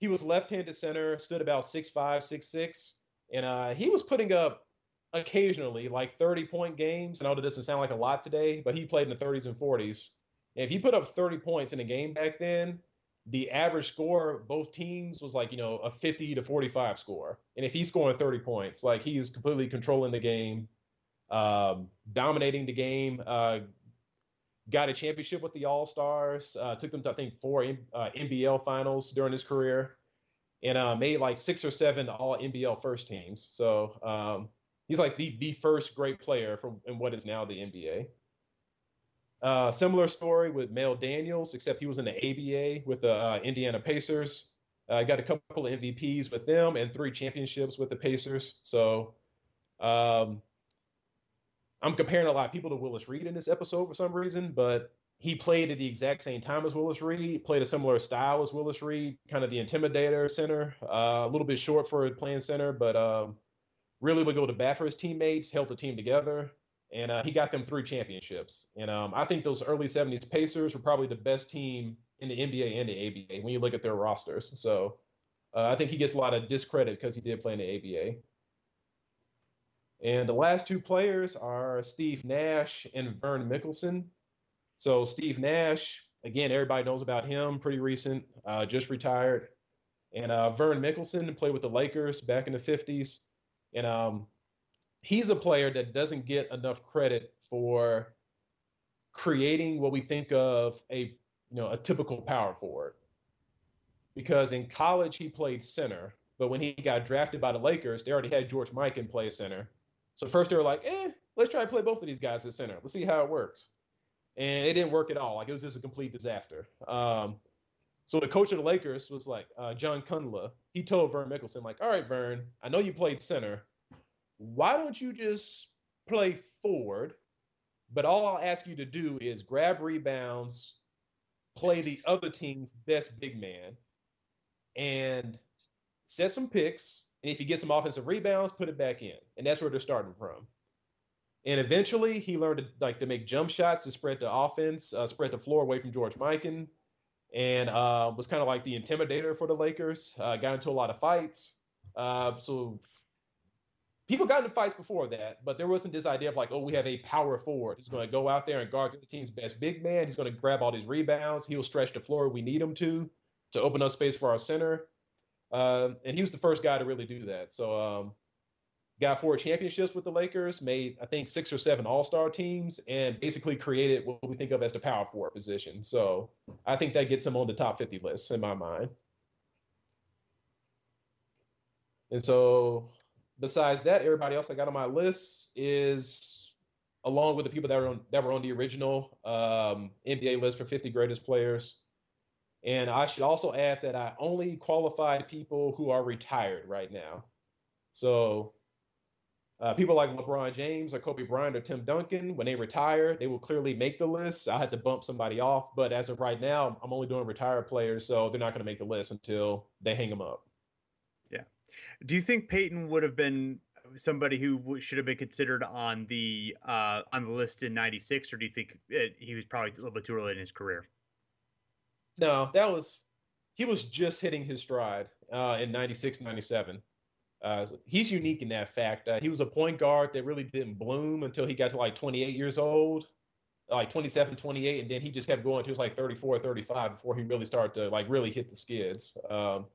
he was left-handed center, stood about six five, six six, and uh, he was putting up occasionally like thirty-point games. I know that doesn't sound like a lot today, but he played in the thirties and forties. And if he put up thirty points in a game back then, the average score of both teams was like, you know, a fifty to forty-five score. And if he's scoring thirty points, like he is completely controlling the game, um, dominating the game, uh, got a championship with the All-Stars, uh, took them to, I think, four uh, N B L finals during his career, and uh, made like six or seven all N B L first teams. So um, he's like the, the first great player from in what is now the N B A. Uh, similar story with Mel Daniels, except he was in the A B A with the uh, Indiana Pacers. Uh, got a couple of M V Ps with them and three championships with the Pacers. So um, I'm comparing a lot of people to Willis Reed in this episode for some reason, but he played at the exact same time as Willis Reed, played a similar style as Willis Reed, kind of the intimidator center, uh, a little bit short for playing center, but um, really would go to bat for his teammates, held the team together. And uh, he got them three championships. And um, I think those early seventies Pacers were probably the best team in the N B A and the A B A when you look at their rosters. So uh, I think he gets a lot of discredit because he did play in the A B A. And the last two players are Steve Nash and Vern Mikkelsen. So Steve Nash, again, everybody knows about him, pretty recent, uh, just retired. And uh, Vern Mikkelsen played with the Lakers back in the fifties. And um, he's a player that doesn't get enough credit for creating what we think of a, you know, a typical power forward. Because in college, he played center, but when he got drafted by the Lakers, they already had George Mikan play center. So first they were like, eh, let's try to play both of these guys at center. Let's see how it works. And it didn't work at all. Like, it was just a complete disaster. Um, so the coach of the Lakers was like, uh, John Cundla. He told Vern Mikkelsen, like, all right, Vern, I know you played center. Why don't you just play forward, but all I'll ask you to do is grab rebounds, play the other team's best big man, and set some picks, and if you get some offensive rebounds, put it back in. And that's where they're starting from. And eventually he learned to, like, to make jump shots to spread the offense, uh, spread the floor away from George Mikan, and uh, was kind of like the intimidator for the Lakers, uh, got into a lot of fights. Uh, so... People got into fights before that, but there wasn't this idea of like, oh, we have a power forward who's going to go out there and guard the team's best big man. He's going to grab all these rebounds. He'll stretch the floor. We need him to, to open up space for our center. Uh, and he was the first guy to really do that. So um, got four championships with the Lakers, made, I think, six or seven all-star teams, and basically created what we think of as the power forward position. So I think that gets him on the top fifty list in my mind. And so... Besides that, everybody else I got on my list is, along with the people that were on, that were on the original um, N B A list for fifty greatest players. And I should also add that I only qualified people who are retired right now. So uh, people like LeBron James or Kobe Bryant or Tim Duncan, when they retire, they will clearly make the list. I had to bump somebody off. But as of right now, I'm only doing retired players, so they're not going to make the list until they hang them up. Do you think Payton would have been somebody who should have been considered on the uh, on the list in ninety-six, or do you think it, he was probably a little bit too early in his career? No, that was he was just hitting his stride uh, in ninety-six, ninety-seven. Uh, he's unique in that fact. Uh, he was a point guard that really didn't bloom until he got to like twenty-eight years old, like twenty-seven, twenty-eight, and then he just kept going to like thirty-four, thirty-five before he really started to like really hit the skids. Um,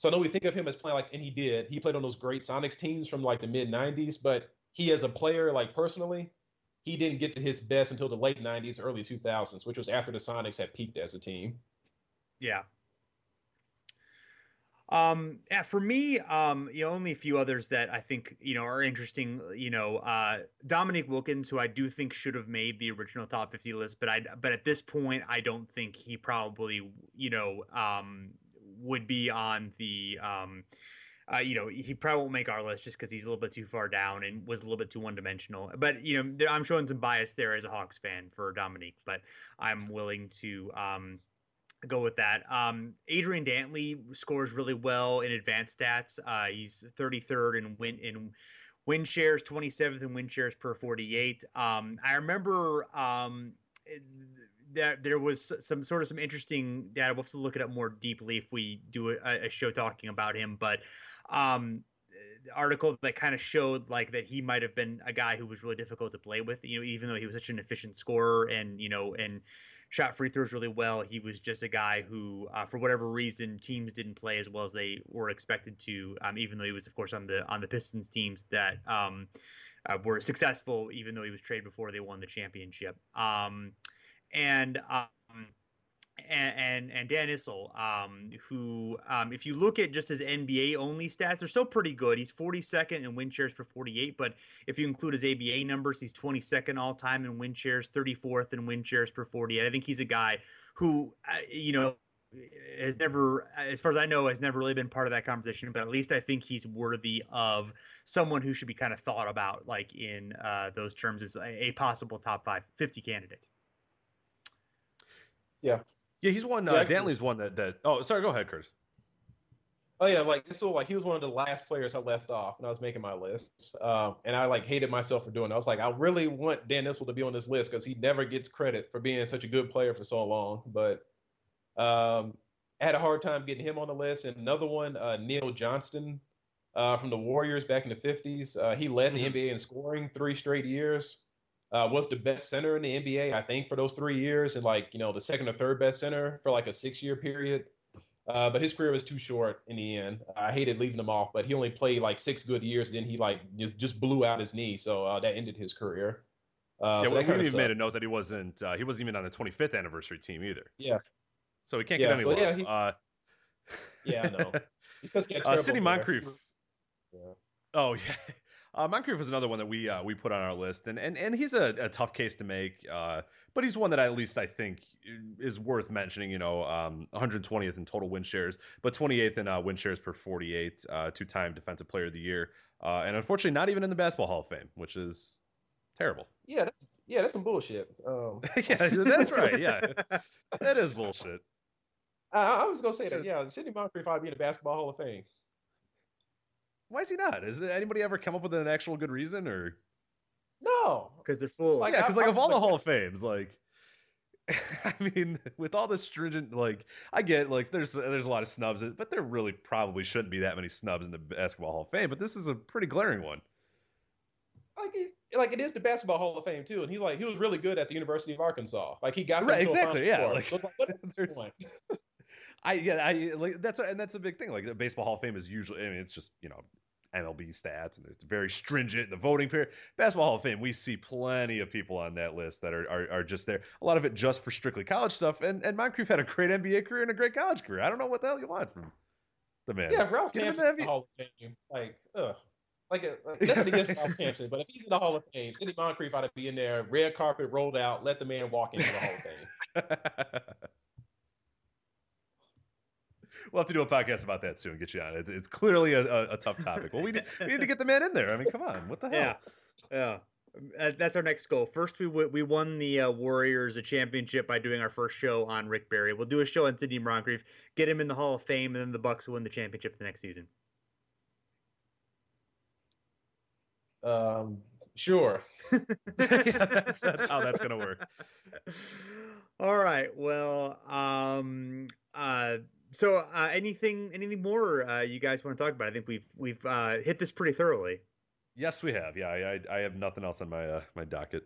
So I know we think of him as playing like, and he did. He played on those great Sonics teams from like the mid nineties, but he as a player, like personally, he didn't get to his best until the late nineties, early two thousands, which was after the Sonics had peaked as a team. Yeah. Um, yeah, for me, um, you know, only a few others that I think, you know, are interesting, you know, uh, Dominique Wilkins, who I do think should have made the original top fifty list, but I, but at this point, I don't think he probably, you know, um, would be on the, um, Uh, you know, he probably won't make our list just because he's a little bit too far down and was a little bit too one-dimensional. But, you know, I'm showing some bias there as a Hawks fan for Dominique, but I'm willing to um, go with that. Um, Adrian Dantley scores really well in advanced stats. Uh, he's thirty-third in win in win shares, twenty-seventh in win shares per forty-eight. Um, I remember um, that there was some sort of some interesting data. We'll have to look it up more deeply if we do a, a show talking about him, but um the article that kind of showed like that he might have been a guy who was really difficult to play with, you know, even though he was such an efficient scorer and, you know, and shot free throws really well. He was just a guy who, uh, for whatever reason, teams didn't play as well as they were expected to, um, even though he was, of course, on the on the Pistons teams that um, uh, were successful, even though he was traded before they won the championship. Um, and um, And, and and Dan Issel, um, who, um, if you look at just his N B A-only stats, they're still pretty good. He's forty-second in win shares per forty-eight, but if you include his A B A numbers, he's twenty-second all-time in win shares, thirty-fourth in win shares per forty-eight. I think he's a guy who, uh, you know, has never, as far as I know, has never really been part of that conversation, but at least I think he's worthy of someone who should be kind of thought about, like, in uh, those terms as a, a possible top five fifty candidate. Yeah. Yeah, he's one. Uh, yeah, Dantley's one that, that. Oh, sorry. Go ahead, Curtis. Oh yeah, like this was like he was one of the last players I left off when I was making my list, um, and I like hated myself for doing it. I was like, I really want Dan Issel to be on this list because he never gets credit for being such a good player for so long. But um, I had a hard time getting him on the list. And another one, uh, Neil Johnston uh, from the Warriors back in the fifties. Uh, he led the mm-hmm. N B A in scoring three straight years. Uh, was the best center in the N B A, I think, for those three years, and like you know, the second or third best center for like a six-year period. Uh, but his career was too short in the end. I hated leaving him off, but he only played like six good years. Then he like just, just blew out his knee, so uh, that ended his career. Uh, yeah, so well, we even made a note that he wasn't uh, he wasn't even on the twenty-fifth anniversary team either. Yeah, so he can't yeah, get so any yeah, love. He, uh, yeah, I know. He's supposed to get terrible. Uh, Sidney Moncrief. Yeah. Oh yeah. Uh, Moncrief was another one that we uh, we put on our list, and and, and he's a, a tough case to make, uh, but he's one that I, at least I think is worth mentioning. You know, um, one hundred twentieth in total win shares, but twenty-eighth in uh, win shares per forty-eight, uh, two-time Defensive Player of the Year, uh, and unfortunately not even in the Basketball Hall of Fame, which is terrible. Yeah, that's, yeah, that's some bullshit. Um. yeah, that's right. Yeah, that is bullshit. I, I was gonna say that. Yeah, Sidney Moncrief ought to be in the Basketball Hall of Fame. Why is he not? Has anybody ever come up with an actual good reason, or no? Because they're full. Like, yeah, because like I, of all like, the Hall of Fames, like I mean, with all the stringent, like I get, like there's there's a lot of snubs, but there really probably shouldn't be that many snubs in the Basketball Hall of Fame. But this is a pretty glaring one. Like, it, like it is the Basketball Hall of Fame too, and he like he was really good at the University of Arkansas. Like he got right, exactly, yeah. Like, so like, what is this point? I yeah I like that's a, and that's a big thing. Like the Baseball Hall of Fame is usually, I mean, it's just, you know, M L B stats and it's very stringent. The voting period. Basketball Hall of Fame, we see plenty of people on that list that are are, are just there. A lot of it just for strictly college stuff. And and Moncrief had a great N B A career and a great college career. I don't know what the hell you want from the man. Yeah, Ralph Sampson Hall of Fame. Like ugh, like nothing against Ralph Sampson, but if he's in the Hall of Fame, Sidney Moncrief ought to be in there. Red carpet rolled out. Let the man walk into the Hall of Fame. We'll have to do a podcast about that soon. Get you on. It's, it's clearly a, a, a tough topic. Well, we need, we need to get the man in there. I mean, come on. What the hell? Yeah. Yeah. That's our next goal. First, we we won the uh, Warriors a championship by doing our first show on Rick Barry. We'll do a show on Sidney Moncrief, get him in the Hall of Fame, and then the Bucks will win the championship the next season. Um. Sure. yeah, that's, that's how that's going to work. All right. Well, um, uh, So uh, anything anything more uh, you guys want to talk about? I think we've we've uh, hit this pretty thoroughly. Yes, we have. Yeah, I I, I have nothing else on my uh, my docket.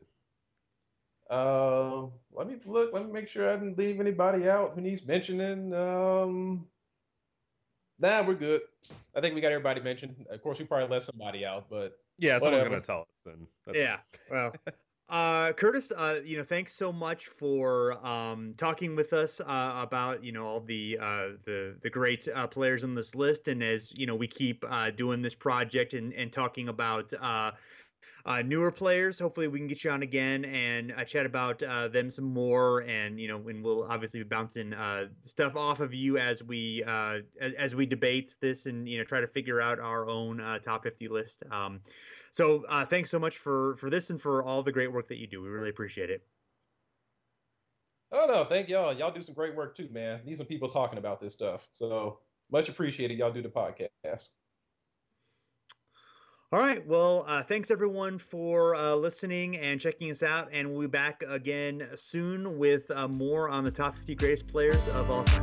Uh, let me look. Let me make sure I didn't leave anybody out who needs mentioning. Um, nah, we're good. I think we got everybody mentioned. Of course, we probably left somebody out, but yeah, someone's gonna tell us. And that's yeah, well, Uh, Curtis, uh, you know, thanks so much for um, talking with us uh, about, you know, all the uh, the the great uh, players on this list. And as you know, we keep uh, doing this project and, and talking about uh, uh, newer players. Hopefully, we can get you on again and uh, chat about uh, them some more. And you know, and we'll obviously be bouncing uh, stuff off of you as we uh, as, as we debate this and you know try to figure out our own uh, top fifty list. Um, So uh, thanks so much for, for this and for all the great work that you do. We really appreciate it. Oh, no, thank y'all. Y'all do some great work, too, man. Need some people talking about this stuff. So much appreciated. Y'all do the podcast. All right. Well, uh, thanks, everyone, for uh, listening and checking us out. And we'll be back again soon with uh, more on the top fifty greatest players of all time.